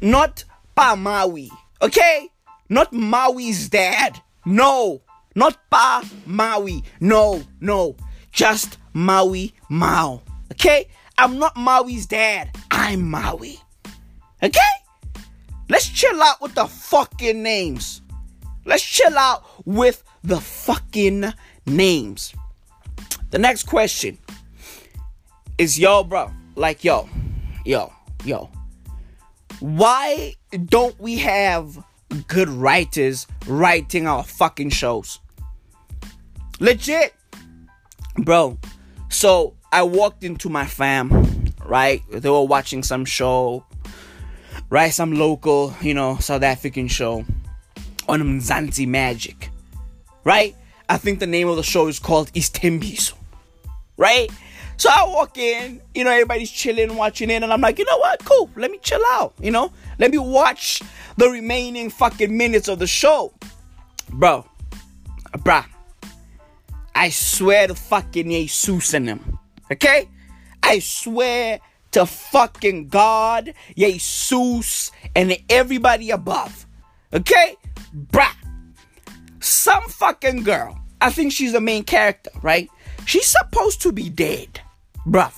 Not Pa Maui. Okay? Not Maui's dad. No. Not Pa Maui. No, no. Just Maui Mao. Okay? I'm not Maui's dad. I'm Maui. Okay? Let's chill out with the fucking names. Let's chill out with the fucking names. The next question is, yo, bro. Like, yo. Yo. Yo. Why don't we have good writers writing our fucking shows? Legit. Bro. So, I walked into my fam, right? They were watching some show, right? Some local, you know, South African show on Mzansi Magic, right? I think the name of the show is called Istembiso, right? So I walk in, you know, everybody's chilling, watching it, and I'm like, you know what? Cool, let me chill out, you know? Let me watch the remaining fucking minutes of the show. Bro, bruh, I swear to fucking Jesus and them. Okay? I swear to fucking God, Jesus, and everybody above. Okay? Bruh. Some fucking girl, I think she's the main character, right? She's supposed to be dead. Bruh.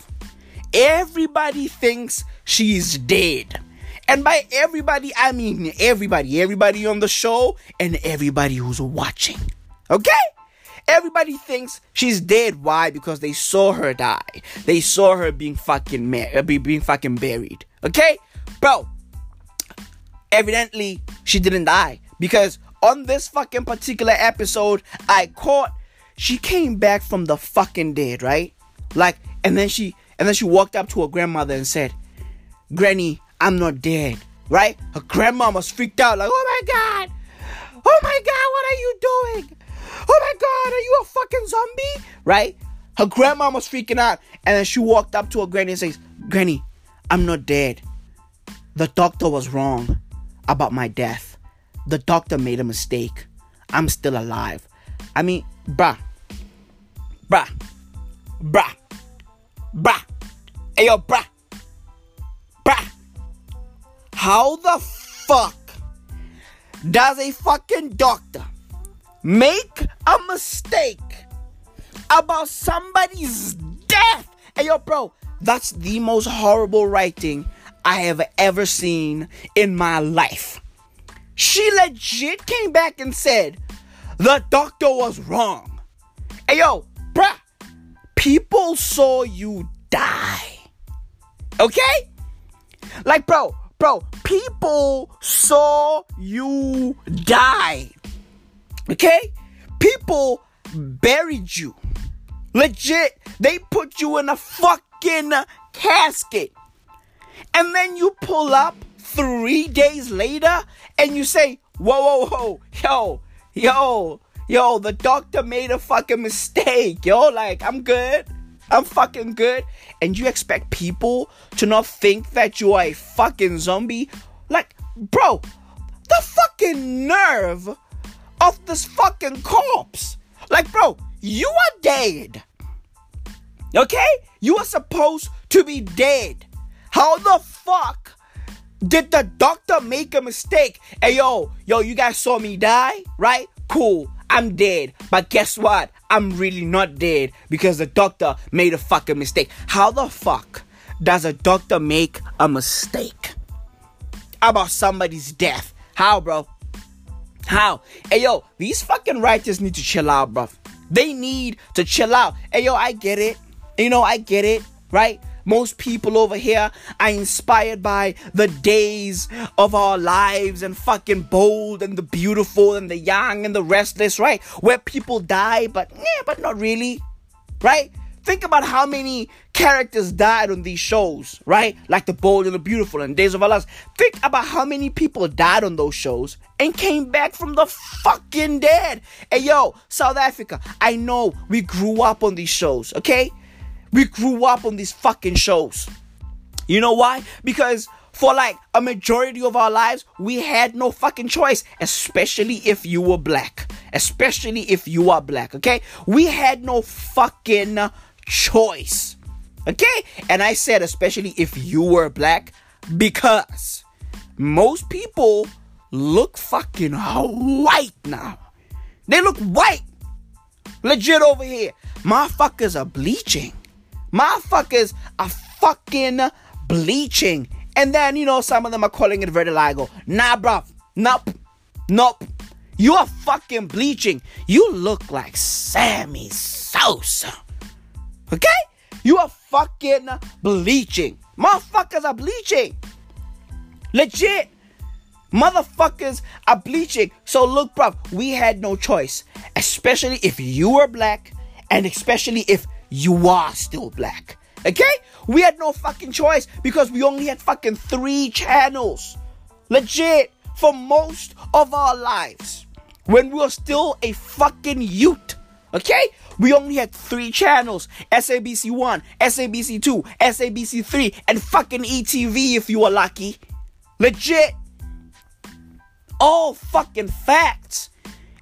Everybody thinks she's dead. And by everybody, I mean everybody. Everybody on the show and everybody who's watching. Okay? Everybody thinks she's dead. Why? Because they saw her die. They saw her being fucking mar- being fucking buried. Okay? Bro, evidently, she didn't die. Because on this fucking particular episode, I caught, she came back from the fucking dead, right? Like, and then she, and then she walked up to her grandmother and said, Granny, I'm not dead, right? Her grandmama's freaked out, like, oh my God. Oh my God, what are you doing? Oh my God, are you a fucking zombie? Right? Her grandma was freaking out. And then she walked up to her granny and says, Granny, I'm not dead. The doctor was wrong about my death. The doctor made a mistake. I'm still alive. I mean, bruh. Bruh. Bruh. Bruh. Ayo, bruh. Bruh. How the fuck does a fucking doctor make a mistake about somebody's death? Hey, yo, bro, that's the most horrible writing I have ever seen in my life. She legit came back and said, the doctor was wrong. Hey, yo, bruh, people saw you die. Okay? Like, bro, bro, people saw you die. Okay? People buried you. Legit. They put you in a fucking casket. And then you pull up three days later and you say, whoa, whoa, whoa. Yo, yo, yo, the doctor made a fucking mistake. Yo, like, I'm good. I'm fucking good. And you expect people to not think that you are a fucking zombie? Like, bro, the fucking nerve of this fucking corpse. Like, bro, you are dead. Okay? You are supposed to be dead. How the fuck did the doctor make a mistake? Hey, yo, yo, you guys saw me die, right? Cool, I'm dead. But guess what? I'm really not dead because the doctor made a fucking mistake. How the fuck does a doctor make a mistake about somebody's death? How, bro? How? Hey, yo, these fucking writers need to chill out, bruv. They need to chill out. Hey, yo, I get it. You know, I get it, right? Most people over here are inspired by the days of our lives and fucking Bold and the Beautiful and the Young and the Restless, right? Where people die, but yeah, but not really, right? Think about how many characters died on these shows, right? Like the Bold and the Beautiful and Days of Our Lives. Think about how many people died on those shows and came back from the fucking dead. Hey, yo, South Africa, I know we grew up on these shows, okay? We grew up on these fucking shows. You know why? Because for like a majority of our lives, we had no fucking choice, especially if you were black. Especially if you are black, okay? We had no fucking choice, okay? And I said especially if you were black because most people look fucking white now. They look white. Legit over here. Motherfuckers are bleaching. Motherfuckers are fucking bleaching. And then, you know, some of them are calling it vitiligo. Nah, bruv. Nope. Nope. You are fucking bleaching. You look like Sammy Sosa. Okay? You are fucking bleaching. Motherfuckers are bleaching. Legit. Motherfuckers are bleaching. So look, bruv, we had no choice. Especially if you were black. And especially if you are still black. Okay? We had no fucking choice. Because we only had fucking three channels. Legit. For most of our lives. When we were still a fucking youth. Okay? We only had three channels. S A B C one, S A B C two, S A B C three. And fucking E T V if you were lucky. Legit. All fucking facts.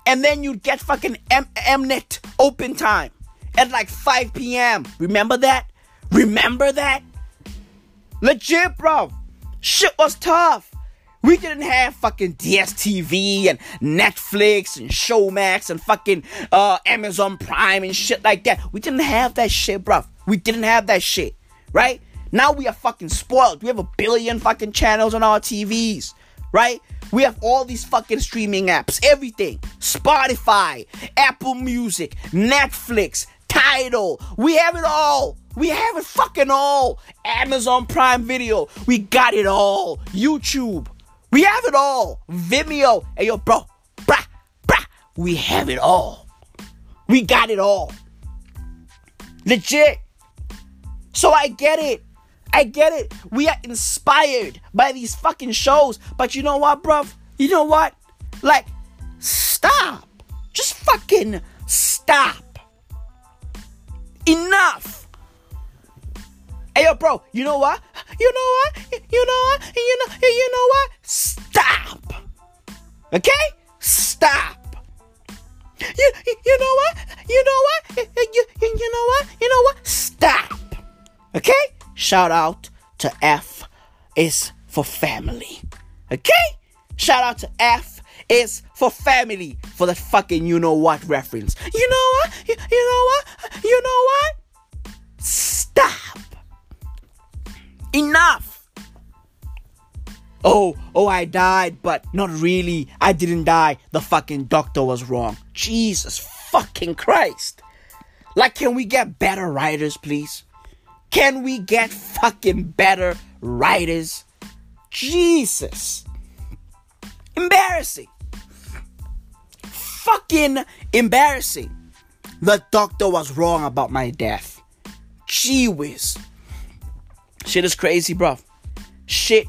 And then you'd get fucking M- Mnet open time at like five p.m. Remember that? Remember that? Legit, bro. Shit was tough. We didn't have fucking D S T V and Netflix and Showmax and fucking uh, Amazon Prime and shit like that. We didn't have that shit, bro. We didn't have that shit, right? Now we are fucking spoiled. We have a billion fucking channels on our T Vs, right? We have all these fucking streaming apps. Everything. Spotify, Apple Music, Netflix, Tidal. We have it all. We have it fucking all. Amazon Prime Video. We got it all. YouTube. We have it all. Vimeo. Hey, yo, bro. Brah. Brah. We have it all. We got it all. Legit. So I get it. I get it. We are inspired by these fucking shows. But you know what, bruv? You know what? Like, stop. Just fucking stop. Enough. Hey, yo, bro. You know what? You know what? You know what? You know, you know what? Stop. Okay? Stop. You, you know what? You know what? You, you know what? You know what? Stop. Okay? Shout out to F is for family. Okay? Shout out to F is for family. For that fucking you know what reference. You know what? You, you know what? You know what? Stop. Enough. Oh, oh, I died, but not really. I didn't die. The fucking doctor was wrong. Jesus fucking Christ. Like, can we get better writers, please? Can we get fucking better writers? Jesus. Embarrassing. Fucking embarrassing. The doctor was wrong about my death. Gee whiz. Shit is crazy, bro. Shit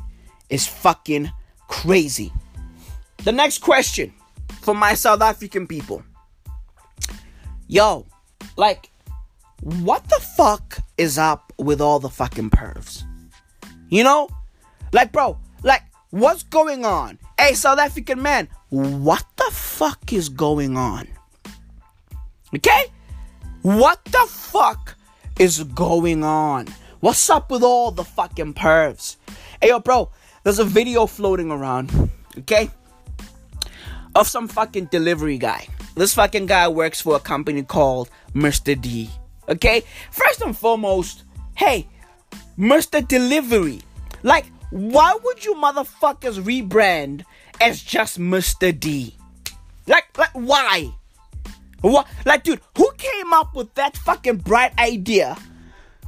is fucking crazy. The next question for my South African people. Yo, like, what the fuck is up with all the fucking pervs? You know? Like, bro, like, what's going on? Hey, South African man, what the fuck is going on? Okay? What the fuck is going on? What's up with all the fucking pervs? Hey, yo, bro, there's a video floating around, okay? Of some fucking delivery guy. This fucking guy works for a company called Mister D. Okay, first and foremost, hey, Mister Delivery, like, why would you motherfuckers rebrand as just Mister D? Like, like, why? What? Like, dude, who came up with that fucking bright idea,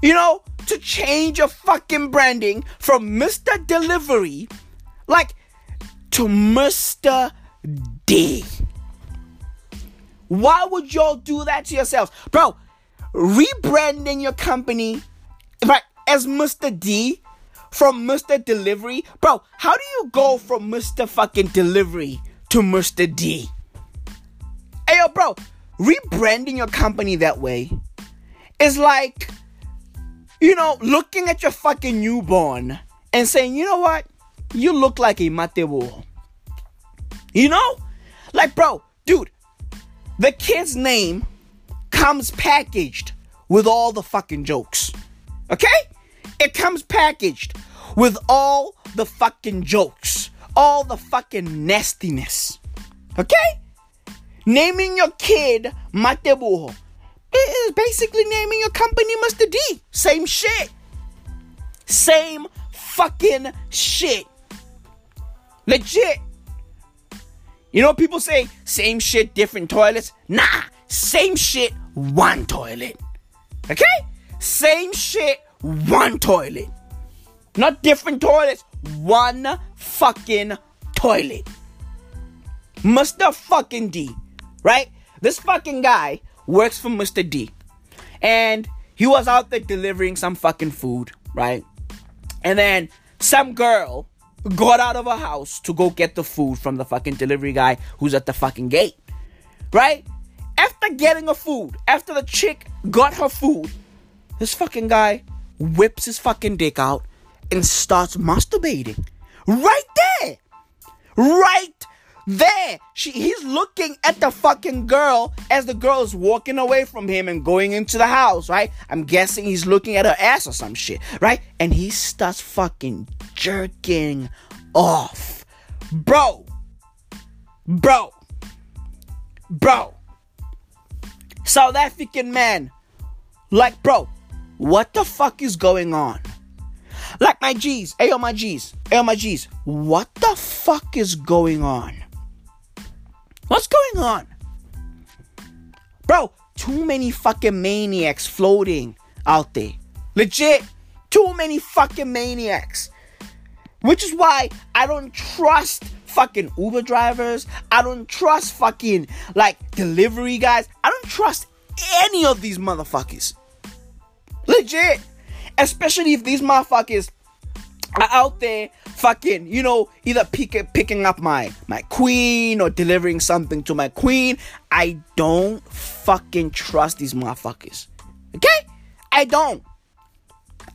you know, to change your fucking branding from Mister Delivery, like, to Mister D? Why would y'all do that to yourselves? Bro, rebranding your company right, as Mister D from Mister Delivery. Bro, how do you go from Mister fucking Delivery to Mister D? Hey, yo, bro, rebranding your company that way is like you know, looking at your fucking newborn and saying, you know what? You look like a Matteo. You know? Like, bro, dude, the kid's name comes packaged with all the fucking jokes. Okay? It comes packaged with all the fucking jokes. All the fucking nastiness. Okay? Naming your kid Matteo is basically naming your company Mister D. Same shit. Same fucking shit. Legit. You know, people say, same shit, different toilets. Nah, same shit, one toilet. Okay? Same shit, one toilet. Not different toilets, one fucking toilet. Mister fucking D, right? This fucking guy works for Mister D. And he was out there delivering some fucking food, right? And then some girl got out of her house to go get the food from the fucking delivery guy who's at the fucking gate, right? After getting her food, after the chick got her food, this fucking guy whips his fucking dick out and starts masturbating. Right there! Right there! She, he's looking at the fucking girl as the girl's walking away from him and going into the house, right? I'm guessing he's looking at her ass or some shit, right? And he starts fucking jerking off. Bro. Bro. Bro. South African man. Like, bro, what the fuck is going on? Like, my G's, ayo my G's, ayo my G's, what the fuck is going on? What's going on? Bro, too many fucking maniacs floating out there. Legit, too many fucking maniacs. Which is why I don't trust fucking Uber drivers. I don't trust fucking, like, delivery guys. I don't trust any of these motherfuckers. Legit. Especially if these motherfuckers are out there fucking, you know, either pick, picking up my, my queen or delivering something to my queen. I don't fucking trust these motherfuckers. Okay? I don't.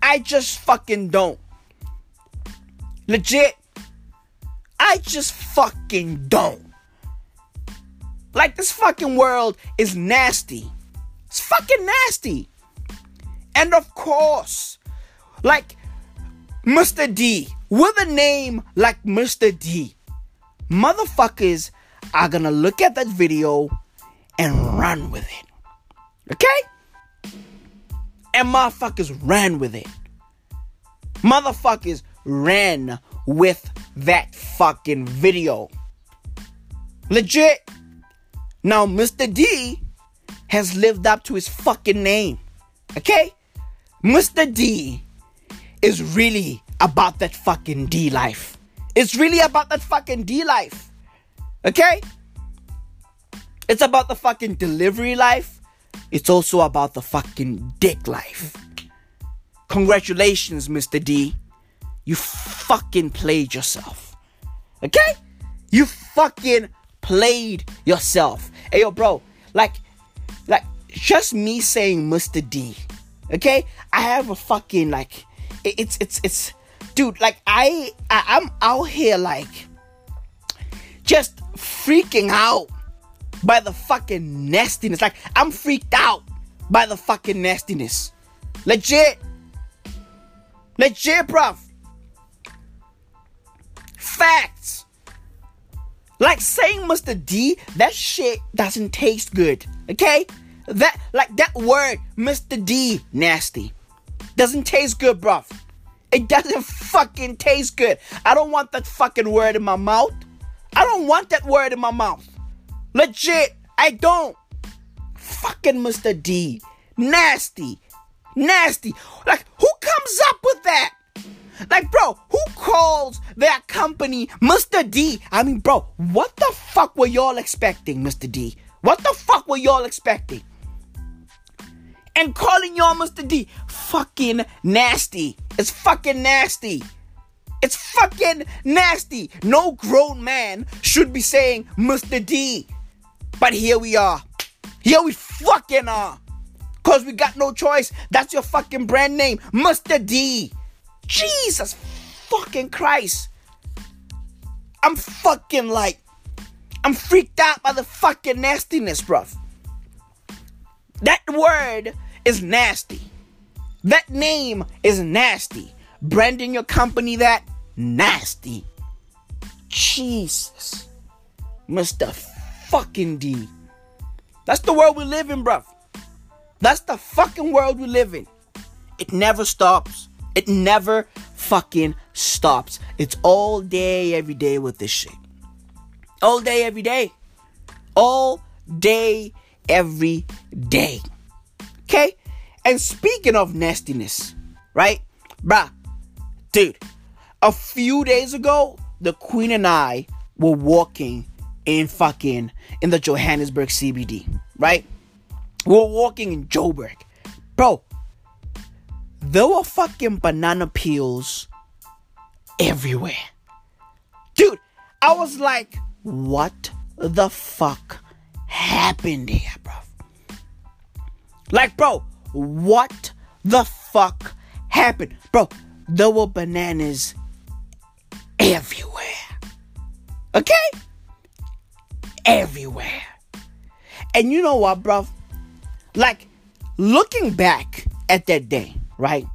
I just fucking don't. Legit. I just fucking don't. Like, this fucking world is nasty. It's fucking nasty. And of course, like Mister D, with a name like Mister D, motherfuckers are gonna look at that video and run with it. Okay? And motherfuckers ran with it. Motherfuckers ran with that fucking video. Legit. Now, Mister D has lived up to his fucking name. Okay? Mister D is really about that fucking D life. It's really about that fucking D life. Okay? It's about the fucking delivery life. It's also about the fucking dick life. Congratulations, Mister D. You fucking played yourself. Okay? You fucking played yourself. Hey, yo, bro. Like, like, just me saying Mister D. Okay, I have a fucking, like, it's, it's, it's, dude, like, I, I, I'm out here, like, just freaking out by the fucking nastiness. Like, I'm freaked out by the fucking nastiness. Legit. Legit, bruv. Facts. Like, saying Mister D, that shit doesn't taste good, okay? That, like, that word, Mister D, nasty. Doesn't taste good, bruv. It doesn't fucking taste good. I don't want that fucking word in my mouth. I don't want that word in my mouth. Legit, I don't. Fucking Mister D. Nasty. Nasty. Like, who comes up with that? Like, bro, who calls their company Mister D? I mean, bro, what the fuck were y'all expecting, Mister D? What the fuck were y'all expecting? And calling y'all Mister D fucking nasty. It's fucking nasty. It's fucking nasty. No grown man should be saying Mister D. But here we are. Here we fucking are. Because we got no choice. That's your fucking brand name. Mister D. Jesus fucking Christ. I'm fucking like, I'm freaked out by the fucking nastiness, bruv. That word is nasty. That name is nasty. Branding your company that, nasty. Jesus. Mister fucking D. That's the world we live in, bruv. That's the fucking world we live in. It never stops. It never fucking stops. It's all day, every day with this shit. All day, every day. All day, every day. Okay? And speaking of nastiness, right? Bruh, dude, a few days ago, the Queen and I were walking in fucking, in the Johannesburg C B D, right? We were walking in Joburg. Bro, there were fucking banana peels everywhere. Dude, I was like, what the fuck happened here, bro? Like, bro, what the fuck happened? Bro, there were bananas everywhere. Okay? Everywhere. And you know what, bro? Like, looking back at that day, right?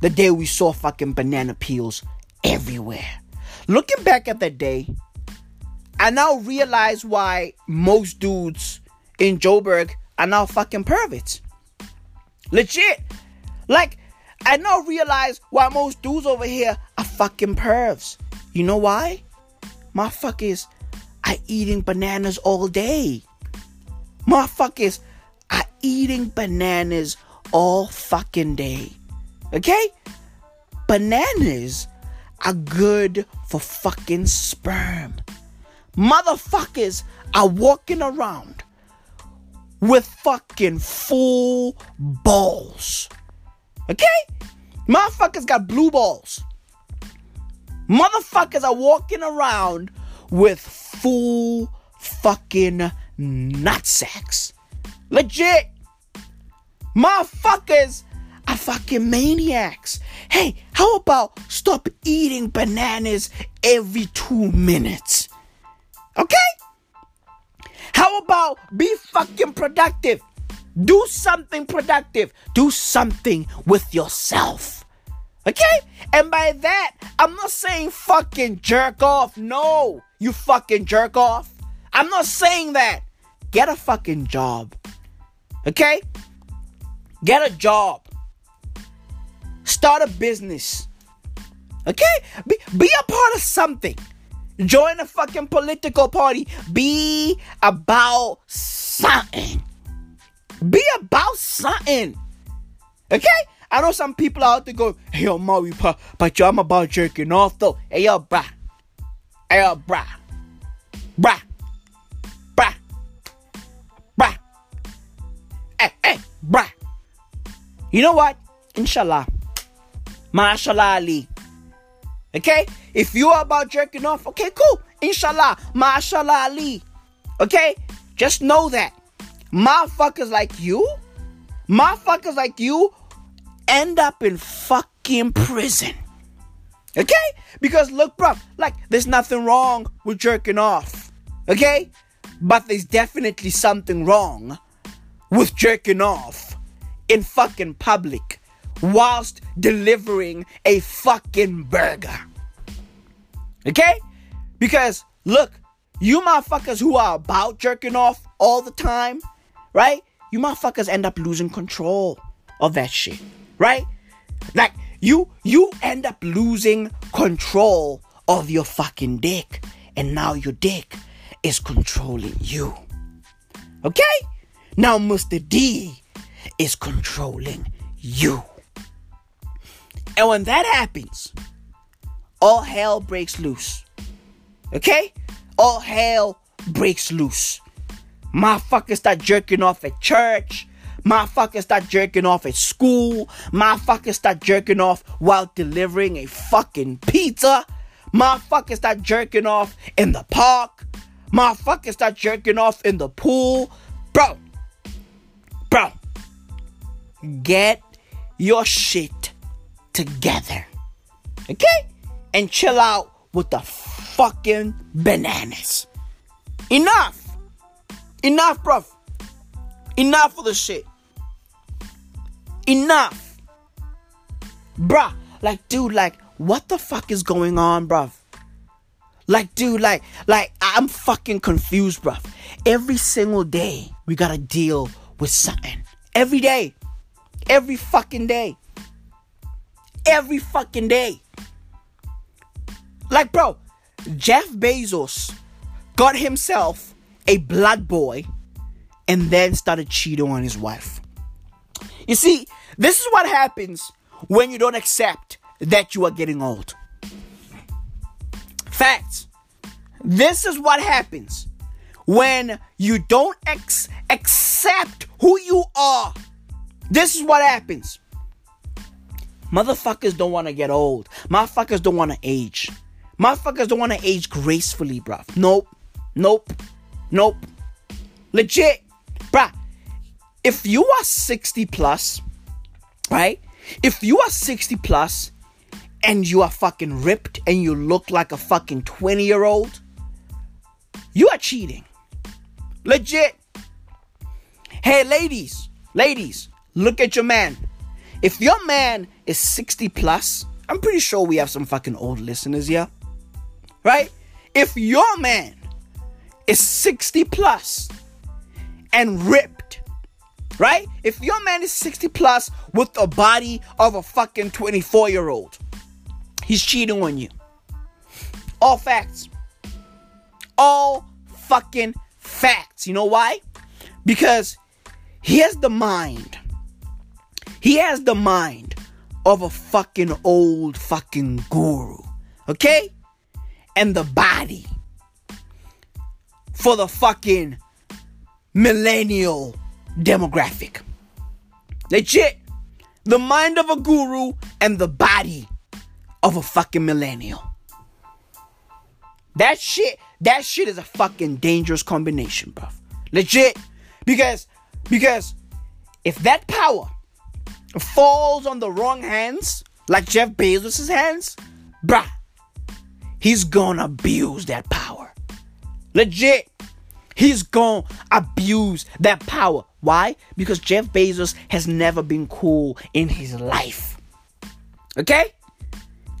The day we saw fucking banana peels everywhere. Looking back at that day, I now realize why most dudes in Joburg are now fucking perverts. Legit. Like, I now realize why most dudes over here are fucking pervs. You know why? Motherfuckers are eating bananas all day. Motherfuckers are eating bananas all fucking day. Okay? Bananas are good for fucking sperm. Motherfuckers are walking around with fucking full balls. Okay? Motherfuckers got blue balls. Motherfuckers are walking around with full fucking nutsacks. Legit. Motherfuckers are fucking maniacs. Hey, how about stop eating bananas every two minutes? Okay? How about be fucking productive? Do something productive. Do something with yourself. Okay? And by that, I'm not saying fucking jerk off. No, you fucking jerk off. I'm not saying that. Get a fucking job. Okay? Get a job. Start a business. Okay? Be, be a part of something. Join a fucking political party. Be about something. Be about something. Okay? I know some people out there going, hey, yo, Maui, but yo, I'm about jerking off, though. Hey, yo, brah. Hey, yo, brah. Brah. Brah. Brah. Hey, hey, brah. You know what? Inshallah. Mashallah Ali. Okay? If you are about jerking off, okay, cool. Inshallah. Mashallah Ali. Okay? Just know that. Motherfuckers like you, motherfuckers like you end up in fucking prison. Okay? Because look, bro, like, there's nothing wrong with jerking off. Okay? But there's definitely something wrong with jerking off in fucking public whilst delivering a fucking burger. Okay? Because, look, you motherfuckers who are about jerking off all the time, right? You motherfuckers end up losing control of that shit, right? Like, you you end up losing control of your fucking dick. And now your dick is controlling you. Okay? Now Mister D is controlling you. And when that happens, all hell breaks loose. Okay? All hell breaks loose. Motherfuckers start jerking off at church. Motherfuckers start jerking off at school. Motherfuckers start jerking off while delivering a fucking pizza. Motherfuckers start jerking off in the park. Motherfuckers start jerking off in the pool. Bro. Bro. get your shit together. Okay? And chill out with the fucking bananas. Enough. Enough, bruv. Enough of the shit. Enough. Bruh. Like, dude, like, what the fuck is going on, bruv? Like, dude, like, like, I'm fucking confused, bruv. Every single day, we gotta deal with something. Every day. Every fucking day. Every fucking day. Like, bro, Jeff Bezos got himself a blood boy and then started cheating on his wife. You see, this is what happens when you don't accept that you are getting old. Facts. This is what happens when you don't ex- accept who you are. This is what happens. Motherfuckers don't want to get old. Motherfuckers don't want to age. Motherfuckers don't want to age gracefully, bruv. Nope. Nope. Nope. Legit. Bruh. If you are sixty plus, right? If you are sixty plus and you are fucking ripped and you look like a fucking twenty year old, you are cheating. Legit. Hey, ladies. Ladies. Look at your man. If your man is sixty plus, I'm pretty sure we have some fucking old listeners here, right? If your man is sixty plus and ripped, right? If your man is sixty plus with the body of a fucking twenty-four year old, he's cheating on you. All facts. All fucking facts. You know why? Because he has the mind. He has the mind of a fucking old fucking guru, okay? And the body for the fucking millennial demographic. Legit. The mind of a guru and the body of a fucking millennial. That shit, that shit is a fucking dangerous combination, bruv. Legit. Because, because if that power falls on the wrong hands, like Jeff Bezos' hands, bruh, he's gonna abuse that power. Legit. He's gonna abuse that power. Why? Because Jeff Bezos has never been cool in his life. Okay?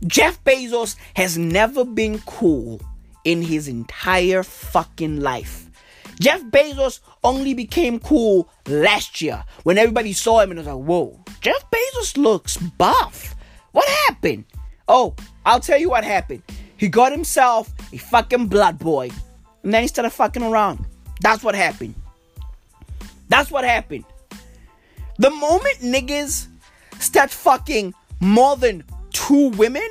Jeff Bezos has never been cool in his entire fucking life. Jeff Bezos only became cool last year when everybody saw him and was like, whoa, Jeff Bezos looks buff. What happened? Oh, I'll tell you what happened. He got himself a fucking blood boy. And then he started fucking around. That's what happened. That's what happened. The moment niggas start fucking more than two women,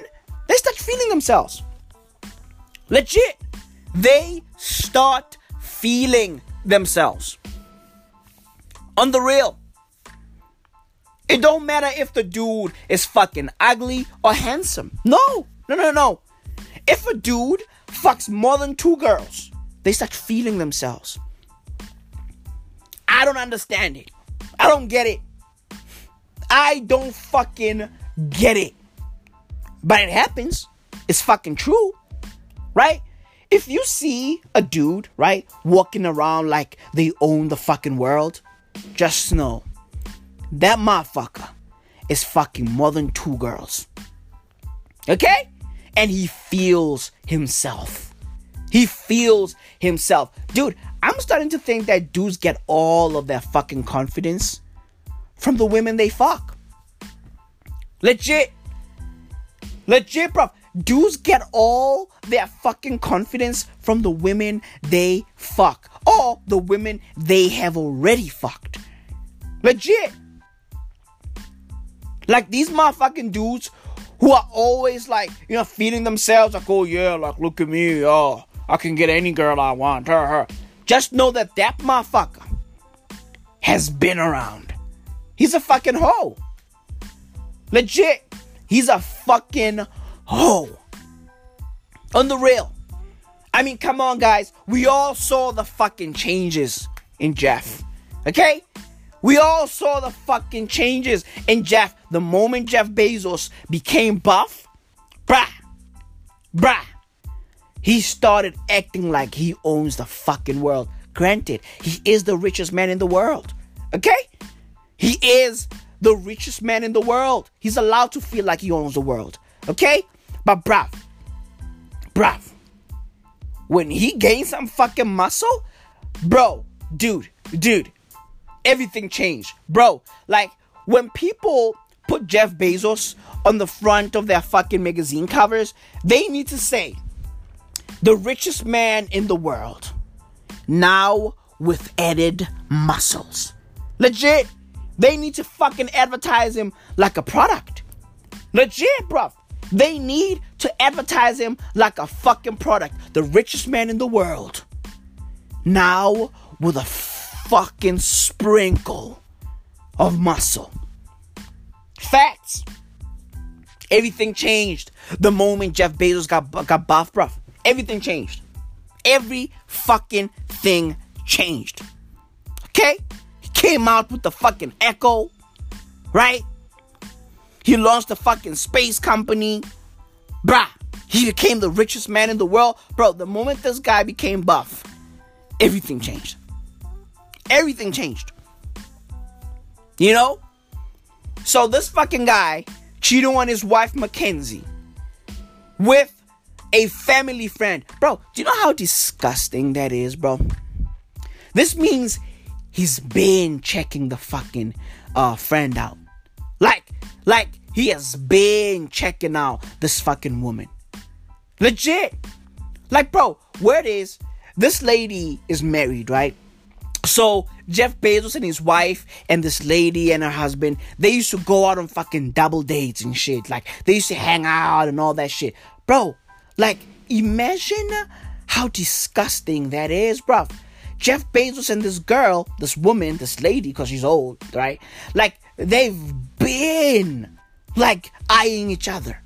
they start feeling themselves. Legit. They start feeling themselves. On the real. It don't matter if the dude is fucking ugly or handsome. No. No, no, no. If a dude fucks more than two girls, they start feeling themselves. I don't understand it. I don't get it. I don't fucking get it. But it happens. It's fucking true. Right? If you see a dude, right, walking around like they own the fucking world, just know that motherfucker is fucking more than two girls. Okay? And he feels himself. He feels himself. Dude, I'm starting to think that dudes get all of their fucking confidence from the women they fuck. Legit. Legit, bro. Dudes get all their fucking confidence from the women they fuck. Or the women they have already fucked. Legit. Like these motherfucking dudes who are always like, you know, feeling themselves. Like, oh yeah, like look at me. Oh, I can get any girl I want. Her, her. Just know that that motherfucker has been around. He's a fucking hoe. Legit. He's a fucking Oh, on the real. I mean, come on, guys. We all saw the fucking changes in Jeff. Okay? We all saw the fucking changes in Jeff. The moment Jeff Bezos became buff, brah, brah, he started acting like he owns the fucking world. Granted, he is the richest man in the world, okay? He is the richest man in the world. He's allowed to feel like he owns the world, okay? But bruv, bruv, when he gains some fucking muscle, bro, dude, dude, everything changed, bro. Like, when people put Jeff Bezos on the front of their fucking magazine covers, they need to say, the richest man in the world, now with added muscles. Legit, they need to fucking advertise him like a product. Legit, bruv. They need to advertise him like a fucking product. The richest man in the world, now with a fucking sprinkle of muscle. Facts. Everything changed the moment Jeff Bezos got got buff, bruv. Everything changed. Every fucking thing changed. Okay? He came out with the fucking Echo, right? He launched a fucking space company. Bruh, he became the richest man in the world. Bro, the moment this guy became buff, everything changed. Everything changed. You know? So this fucking guy cheated on his wife Mackenzie with a family friend. Bro, do you know how disgusting that is, bro? This means he's been checking the fucking uh, friend out. Like, like he has been checking out this fucking woman. Legit. Like, bro, where it is, this lady is married, right? So Jeff Bezos and his wife and this lady and her husband, they used to go out on fucking double dates and shit. Like, they used to hang out and all that shit. Bro, like, imagine how disgusting that is, bro. Jeff Bezos and this girl, this woman, this lady, because she's old, right? Like, they've been, like, eyeing each other.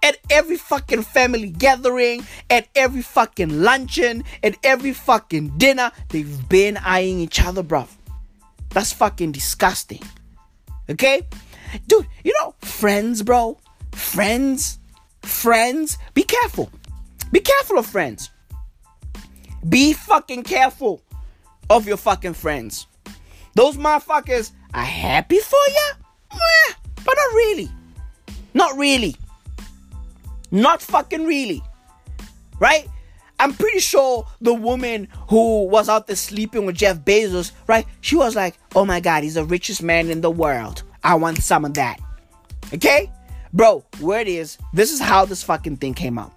At every fucking family gathering, at every fucking luncheon, at every fucking dinner, they've been eyeing each other, bruv. That's fucking disgusting. Okay? Dude, you know, friends, bro. Friends. Friends. Be careful. Be careful of friends. Be fucking careful of your fucking friends. Those motherfuckers are happy for you, but not really. Not really. Not fucking really, right? I'm pretty sure the woman who was out there sleeping with Jeff Bezos, right? She was like, oh my God, he's the richest man in the world. I want some of that, okay? Bro, where it is, this is how this fucking thing came out.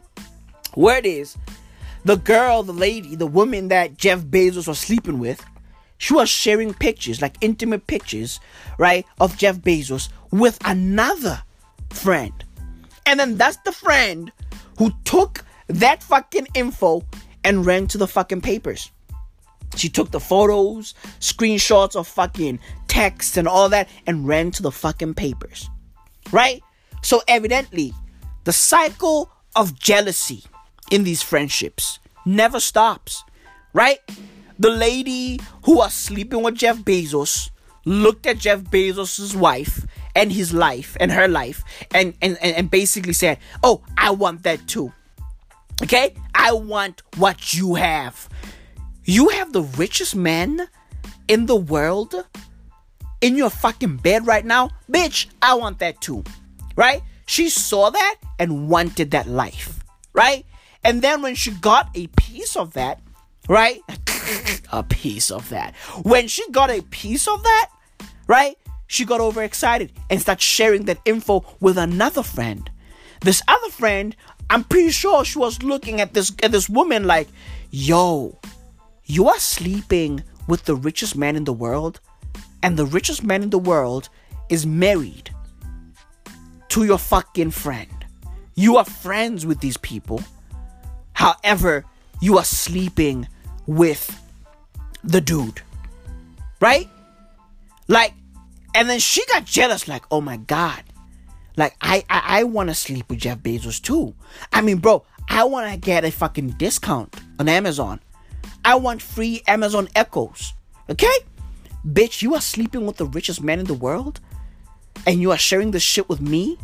Where it is, the girl, the lady, the woman that Jeff Bezos was sleeping with, she was sharing pictures, like intimate pictures, right, of Jeff Bezos with another friend. And then that's the friend who took that fucking info and ran to the fucking papers. She took the photos, screenshots of fucking texts and all that and ran to the fucking papers, right? So evidently, the cycle of jealousy in these friendships never stops, right? The lady who was sleeping with Jeff Bezos looked at Jeff Bezos' wife and his life and her life and, and, and basically said, oh, I want that too. Okay? I want what you have. You have the richest man in the world in your fucking bed right now? Bitch, I want that too. Right? She saw that and wanted that life. Right? And then when she got a piece of that, right? a piece of that. When she got a piece of that, right? She got overexcited and started sharing that info with another friend. This other friend, I'm pretty sure she was looking at this at this woman like, yo, you are sleeping with the richest man in the world, and the richest man in the world is married to your fucking friend. You are friends with these people. However, you are sleeping with the dude, right? Like, and then she got jealous, like, oh my God. Like, I I, I want to sleep with Jeff Bezos too. I mean, bro, I want to get a fucking discount on Amazon. I want free Amazon Echoes, okay? Bitch, you are sleeping with the richest man in the world? And you are sharing this shit with me?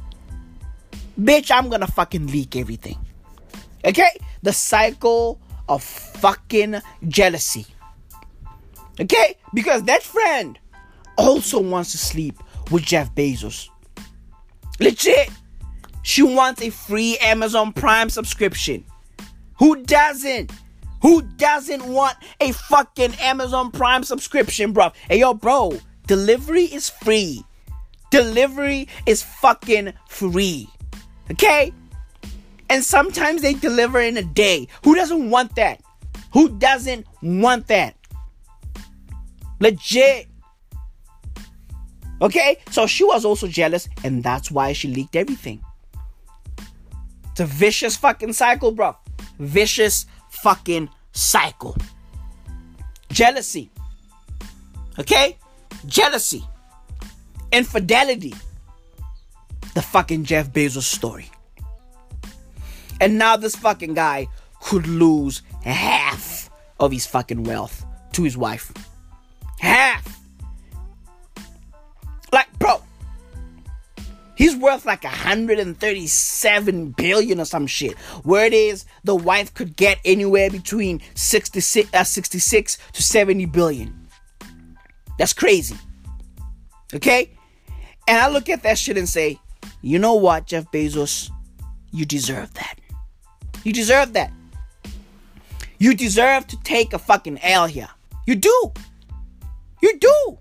Bitch, I'm gonna fucking leak everything. Okay? The cycle of fucking jealousy. Okay? Because that friend also wants to sleep with Jeff Bezos. Legit. She wants a free Amazon Prime subscription. Who doesn't? Who doesn't want a fucking Amazon Prime subscription, bro? Hey, yo, bro. Delivery is free. Delivery is fucking free. Okay? And sometimes they deliver in a day. Who doesn't want that? Who doesn't want that? Legit. Okay? So she was also jealous, and that's why she leaked everything. It's a vicious fucking cycle, bro. Vicious fucking cycle. Jealousy. Okay? Jealousy. Infidelity. The fucking Jeff Bezos story. And now this fucking guy could lose half of his fucking wealth to his wife. Half. Like, bro, he's worth like one hundred thirty-seven billion or some shit. Where it is, the wife could get anywhere between sixty-six, uh, sixty-six to seventy billion. That's crazy. Okay? And I look at that shit and say, you know what, Jeff Bezos? You deserve that. You deserve that. You deserve to take a fucking L here. You do. You do.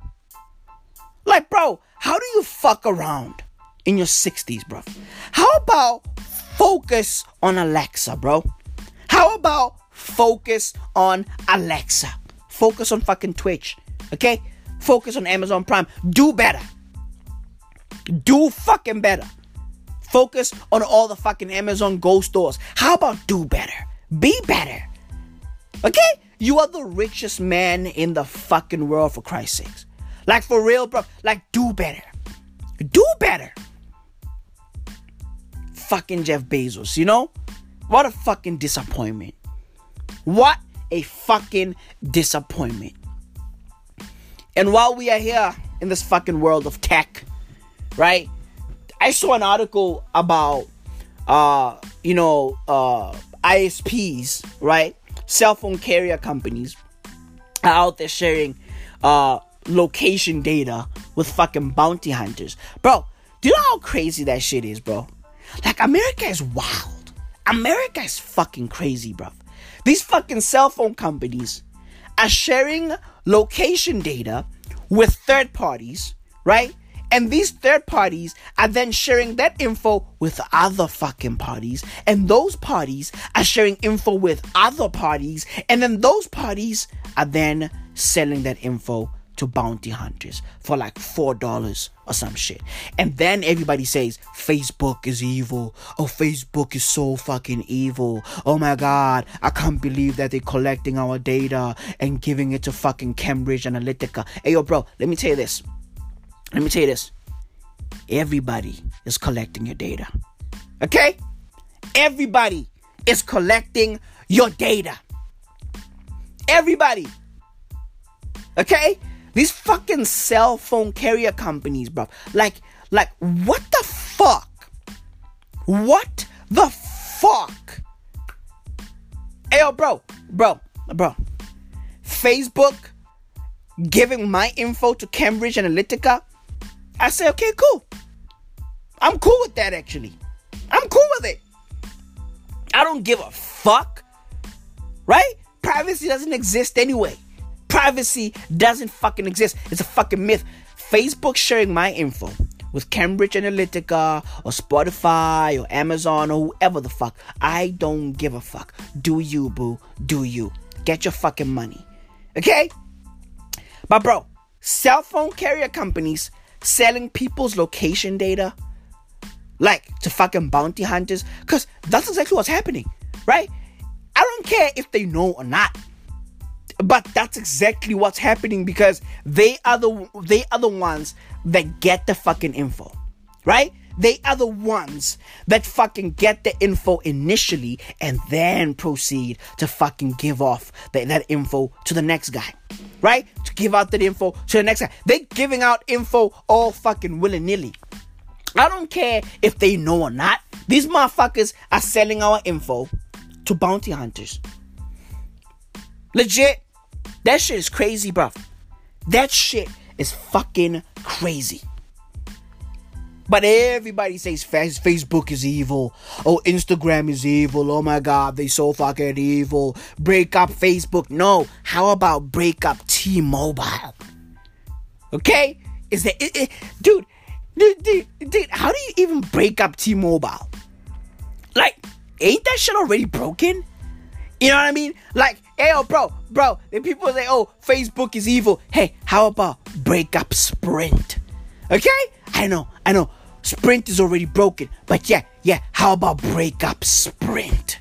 Like, bro, how do you fuck around in your sixties, bro? How about focus on Alexa, bro? How about focus on Alexa? Focus on fucking Twitch, okay? Focus on Amazon Prime. Do better. Do fucking better. Focus on all the fucking Amazon Go stores. How about do better? Be better. Okay? You are the richest man in the fucking world, for Christ's sakes. Like, for real, bro. Like, do better. Do better. Fucking Jeff Bezos, you know? What a fucking disappointment. What a fucking disappointment. And while we are here in this fucking world of tech, right? I saw an article about, uh, you know, uh, I S Ps, right? Cell phone carrier companies are out there sharing uh, location data with fucking bounty hunters. Bro, do you know how crazy that shit is, bro? Like, America is wild. America is fucking crazy, bro. These fucking cell phone companies are sharing location data with third parties, right? And these third parties are then sharing that info with other fucking parties. And those parties are sharing info with other parties. And then those parties are then selling that info to bounty hunters for like four dollars or some shit. And then everybody says, Facebook is evil. Oh, Facebook is so fucking evil. Oh my God, I can't believe that they're collecting our data and giving it to fucking Cambridge Analytica. Hey, yo, bro, let me tell you this. Let me tell you this. Everybody is collecting your data. Okay? Everybody is collecting your data. Everybody. Okay? These fucking cell phone carrier companies, bro. Like, like, what the fuck? What the fuck? Hey, yo, bro. Bro. Bro. Facebook giving my info to Cambridge Analytica. I say, okay, cool. I'm cool with that, actually. I'm cool with it. I don't give a fuck. Right? Privacy doesn't exist anyway. Privacy doesn't fucking exist. It's a fucking myth. Facebook sharing my info with Cambridge Analytica or Spotify or Amazon or whoever the fuck. I don't give a fuck. Do you, boo. Do you. Get your fucking money. Okay? But bro, cell phone carrier companies selling people's location data, like, to fucking bounty hunters, because that's exactly what's happening, right? I don't care if they know or not, but that's exactly what's happening, because they are the they are the ones that get the fucking info, right? They are the ones that fucking get the info initially and then proceed to fucking give off the, that info to the next guy, right? To give out that info to the next guy. They're giving out info all fucking willy-nilly. I don't care if they know or not. These motherfuckers are selling our info to bounty hunters. Legit. That shit is crazy, bro. That shit is fucking crazy. But everybody says Facebook is evil. Oh, Instagram is evil. Oh my God, they so fucking evil. Break up Facebook. No. How about break up T-Mobile? Okay? Is that... It, it, dude, dude, dude, dude, how do you even break up T-Mobile? Like, ain't that shit already broken? You know what I mean? Like, hey, oh, bro, bro. The people say, oh, Facebook is evil. Hey, how about break up Sprint? Okay? I know, I know. Sprint is already broken. But yeah, yeah. How about break up Sprint?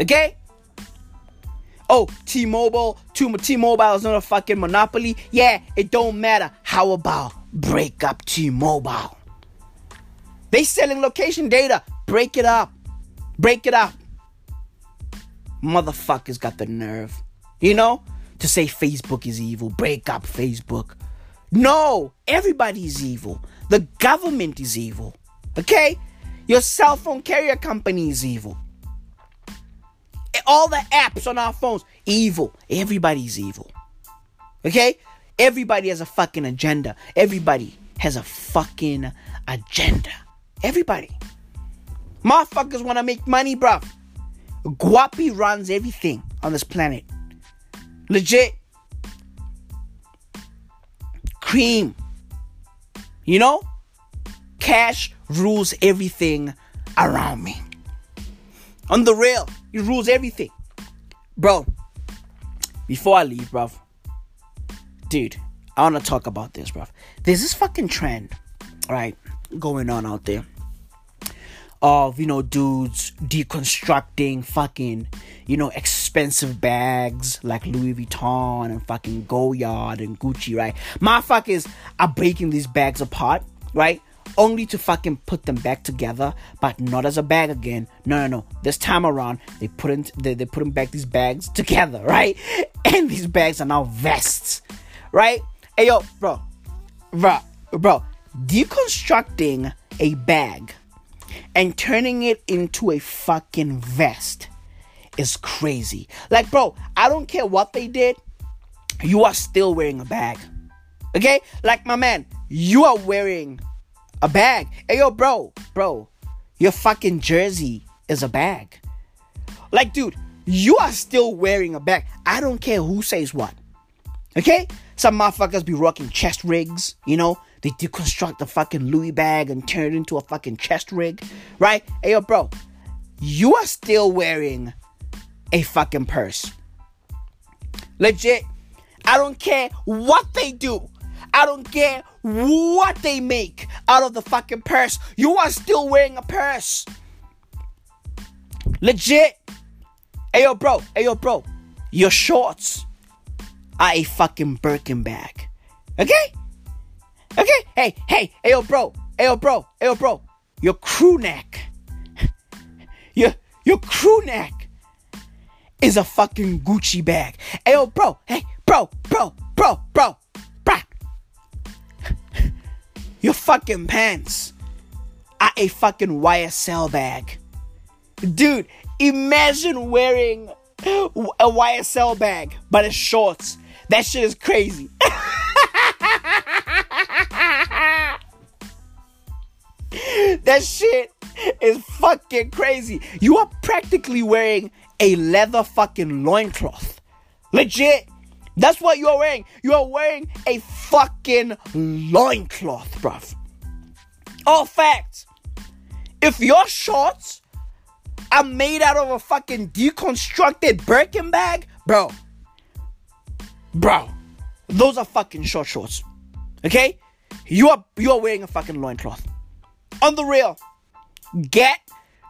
Okay? Oh, T-Mobile. T-Mobile is not a fucking monopoly. Yeah, it don't matter. How about break up T-Mobile? They selling location data. Break it up. Break it up. Motherfuckers got the nerve, you know, to say Facebook is evil. Break up Facebook. No, everybody's evil. The government is evil. Okay? Your cell phone carrier company is evil. All the apps on our phones, evil. Everybody's evil. Okay? Everybody has a fucking agenda. Everybody has a fucking agenda. Everybody. Motherfuckers want to make money, bruv. Guapi runs everything on this planet. Legit. Cream. You know? Cash rules everything around me. On the rail, it rules everything. Bro, before I leave, bruv. Dude, I want to talk about this, bruv. There's this fucking trend, right, going on out there. Of, you know, dudes deconstructing fucking, you know, expensive bags like Louis Vuitton and fucking Goyard and Gucci, right? Motherfuckers are breaking these bags apart, right? Only to fucking put them back together, but not as a bag again. No, no, no. This time around, they put in, they, they put them back, these bags together, right? And these bags are now vests, right? Hey, yo, bro, bro, bro, deconstructing a bag and turning it into a fucking vest is crazy. Like, bro, I don't care what they did. You are still wearing a bag. Okay? Like, my man, you are wearing a bag. Hey, yo, bro, bro, your fucking jersey is a bag. Like, dude, you are still wearing a bag. I don't care who says what. Okay? Some motherfuckers be rocking chest rigs, you know? They deconstruct the fucking Louis bag and turn it into a fucking chest rig, right? Hey, yo, bro, you are still wearing a fucking purse. Legit. I don't care what they do. I don't care what they make out of the fucking purse. You are still wearing a purse. Legit. Hey, yo, bro. Hey, yo, bro. Your shorts are a fucking Birkin bag. Okay? Okay, hey, hey, hey, yo, bro, hey, yo, bro, hey, yo, bro, your crew neck, your, your crew neck is a fucking Gucci bag. Hey, yo, bro, hey, bro, bro, bro, bro, bro, your fucking pants are a fucking Y S L bag. Dude, imagine wearing a Y S L bag, but it's shorts. That shit is crazy. That shit is fucking crazy. You are practically wearing a leather fucking loincloth. Legit. That's what you are wearing. You are wearing a fucking loincloth, bruv. All facts. If your shorts are made out of a fucking deconstructed Birkin bag, bro. Bro. Those are fucking short shorts. Okay? You are, you are wearing a fucking loincloth. On the real, get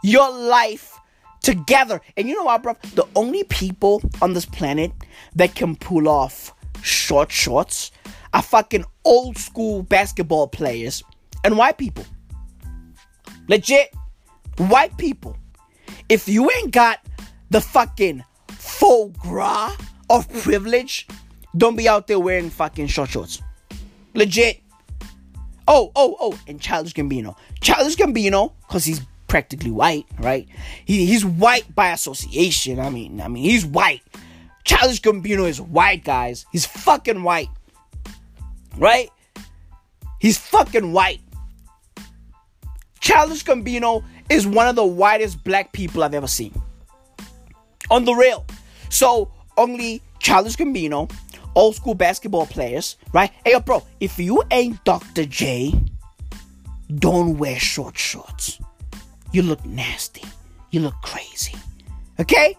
your life together. And you know what, bro? The only people on this planet that can pull off short shorts are fucking old school basketball players and white people. Legit. White people, if you ain't got the fucking faux gras of privilege, don't be out there wearing fucking short shorts. Legit. Oh, oh, oh. And Childish Gambino. Childish Gambino, because he's practically white, right? He, he's white by association. I mean, I mean, he's white. Childish Gambino is white, guys. He's fucking white. Right? He's fucking white. Childish Gambino is one of the whitest black people I've ever seen. On the real. So, only Childish Gambino, old school basketball players, right? Hey, yo, bro, if you ain't Doctor J, don't wear short shorts. You look nasty. You look crazy. Okay?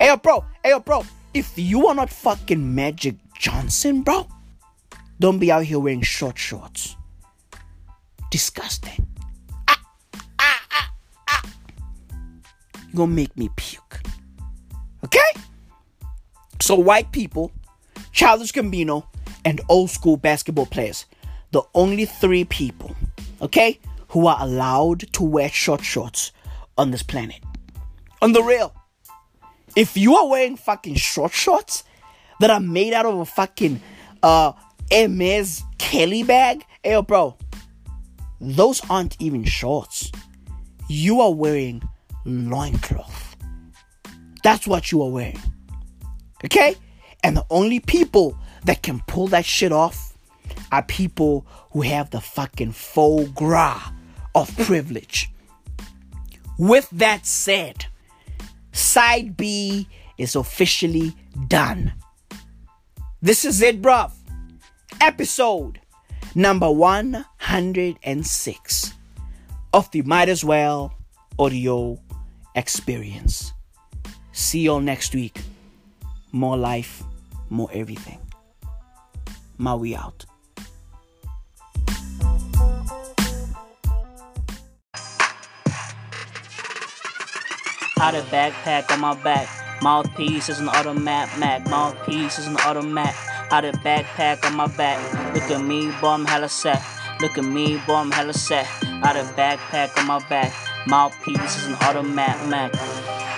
Hey, yo, bro. Hey, yo, bro. If you are not fucking Magic Johnson, bro, don't be out here wearing short shorts. Disgusting. Ah, ah, ah, ah. You're gonna make me puke. Okay? So white people, Childish Gambino, and old school basketball players, the only three people, okay, who are allowed to wear short shorts on this planet. On the real. If you are wearing fucking short shorts that are made out of a fucking uh Miz Kelly bag, hey bro, those aren't even shorts. You are wearing loincloth. That's what you are wearing. Okay? And the only people that can pull that shit off are people who have the fucking faux gras of privilege. With that said, side B is officially done. This is it, bruv. Episode number one hundred six of the Might As Well Audio Experience. See y'all next week. More life, more everything. Maui out. Had a backpack on my back. Mouthpiece is an automat, Mac. Mouthpiece is an automat. Out of backpack on my back. Look at me, boy, I'm hella set. Look at me, boy, I'm hella set. Out of backpack on my back. Mouthpiece is an automatic Mac.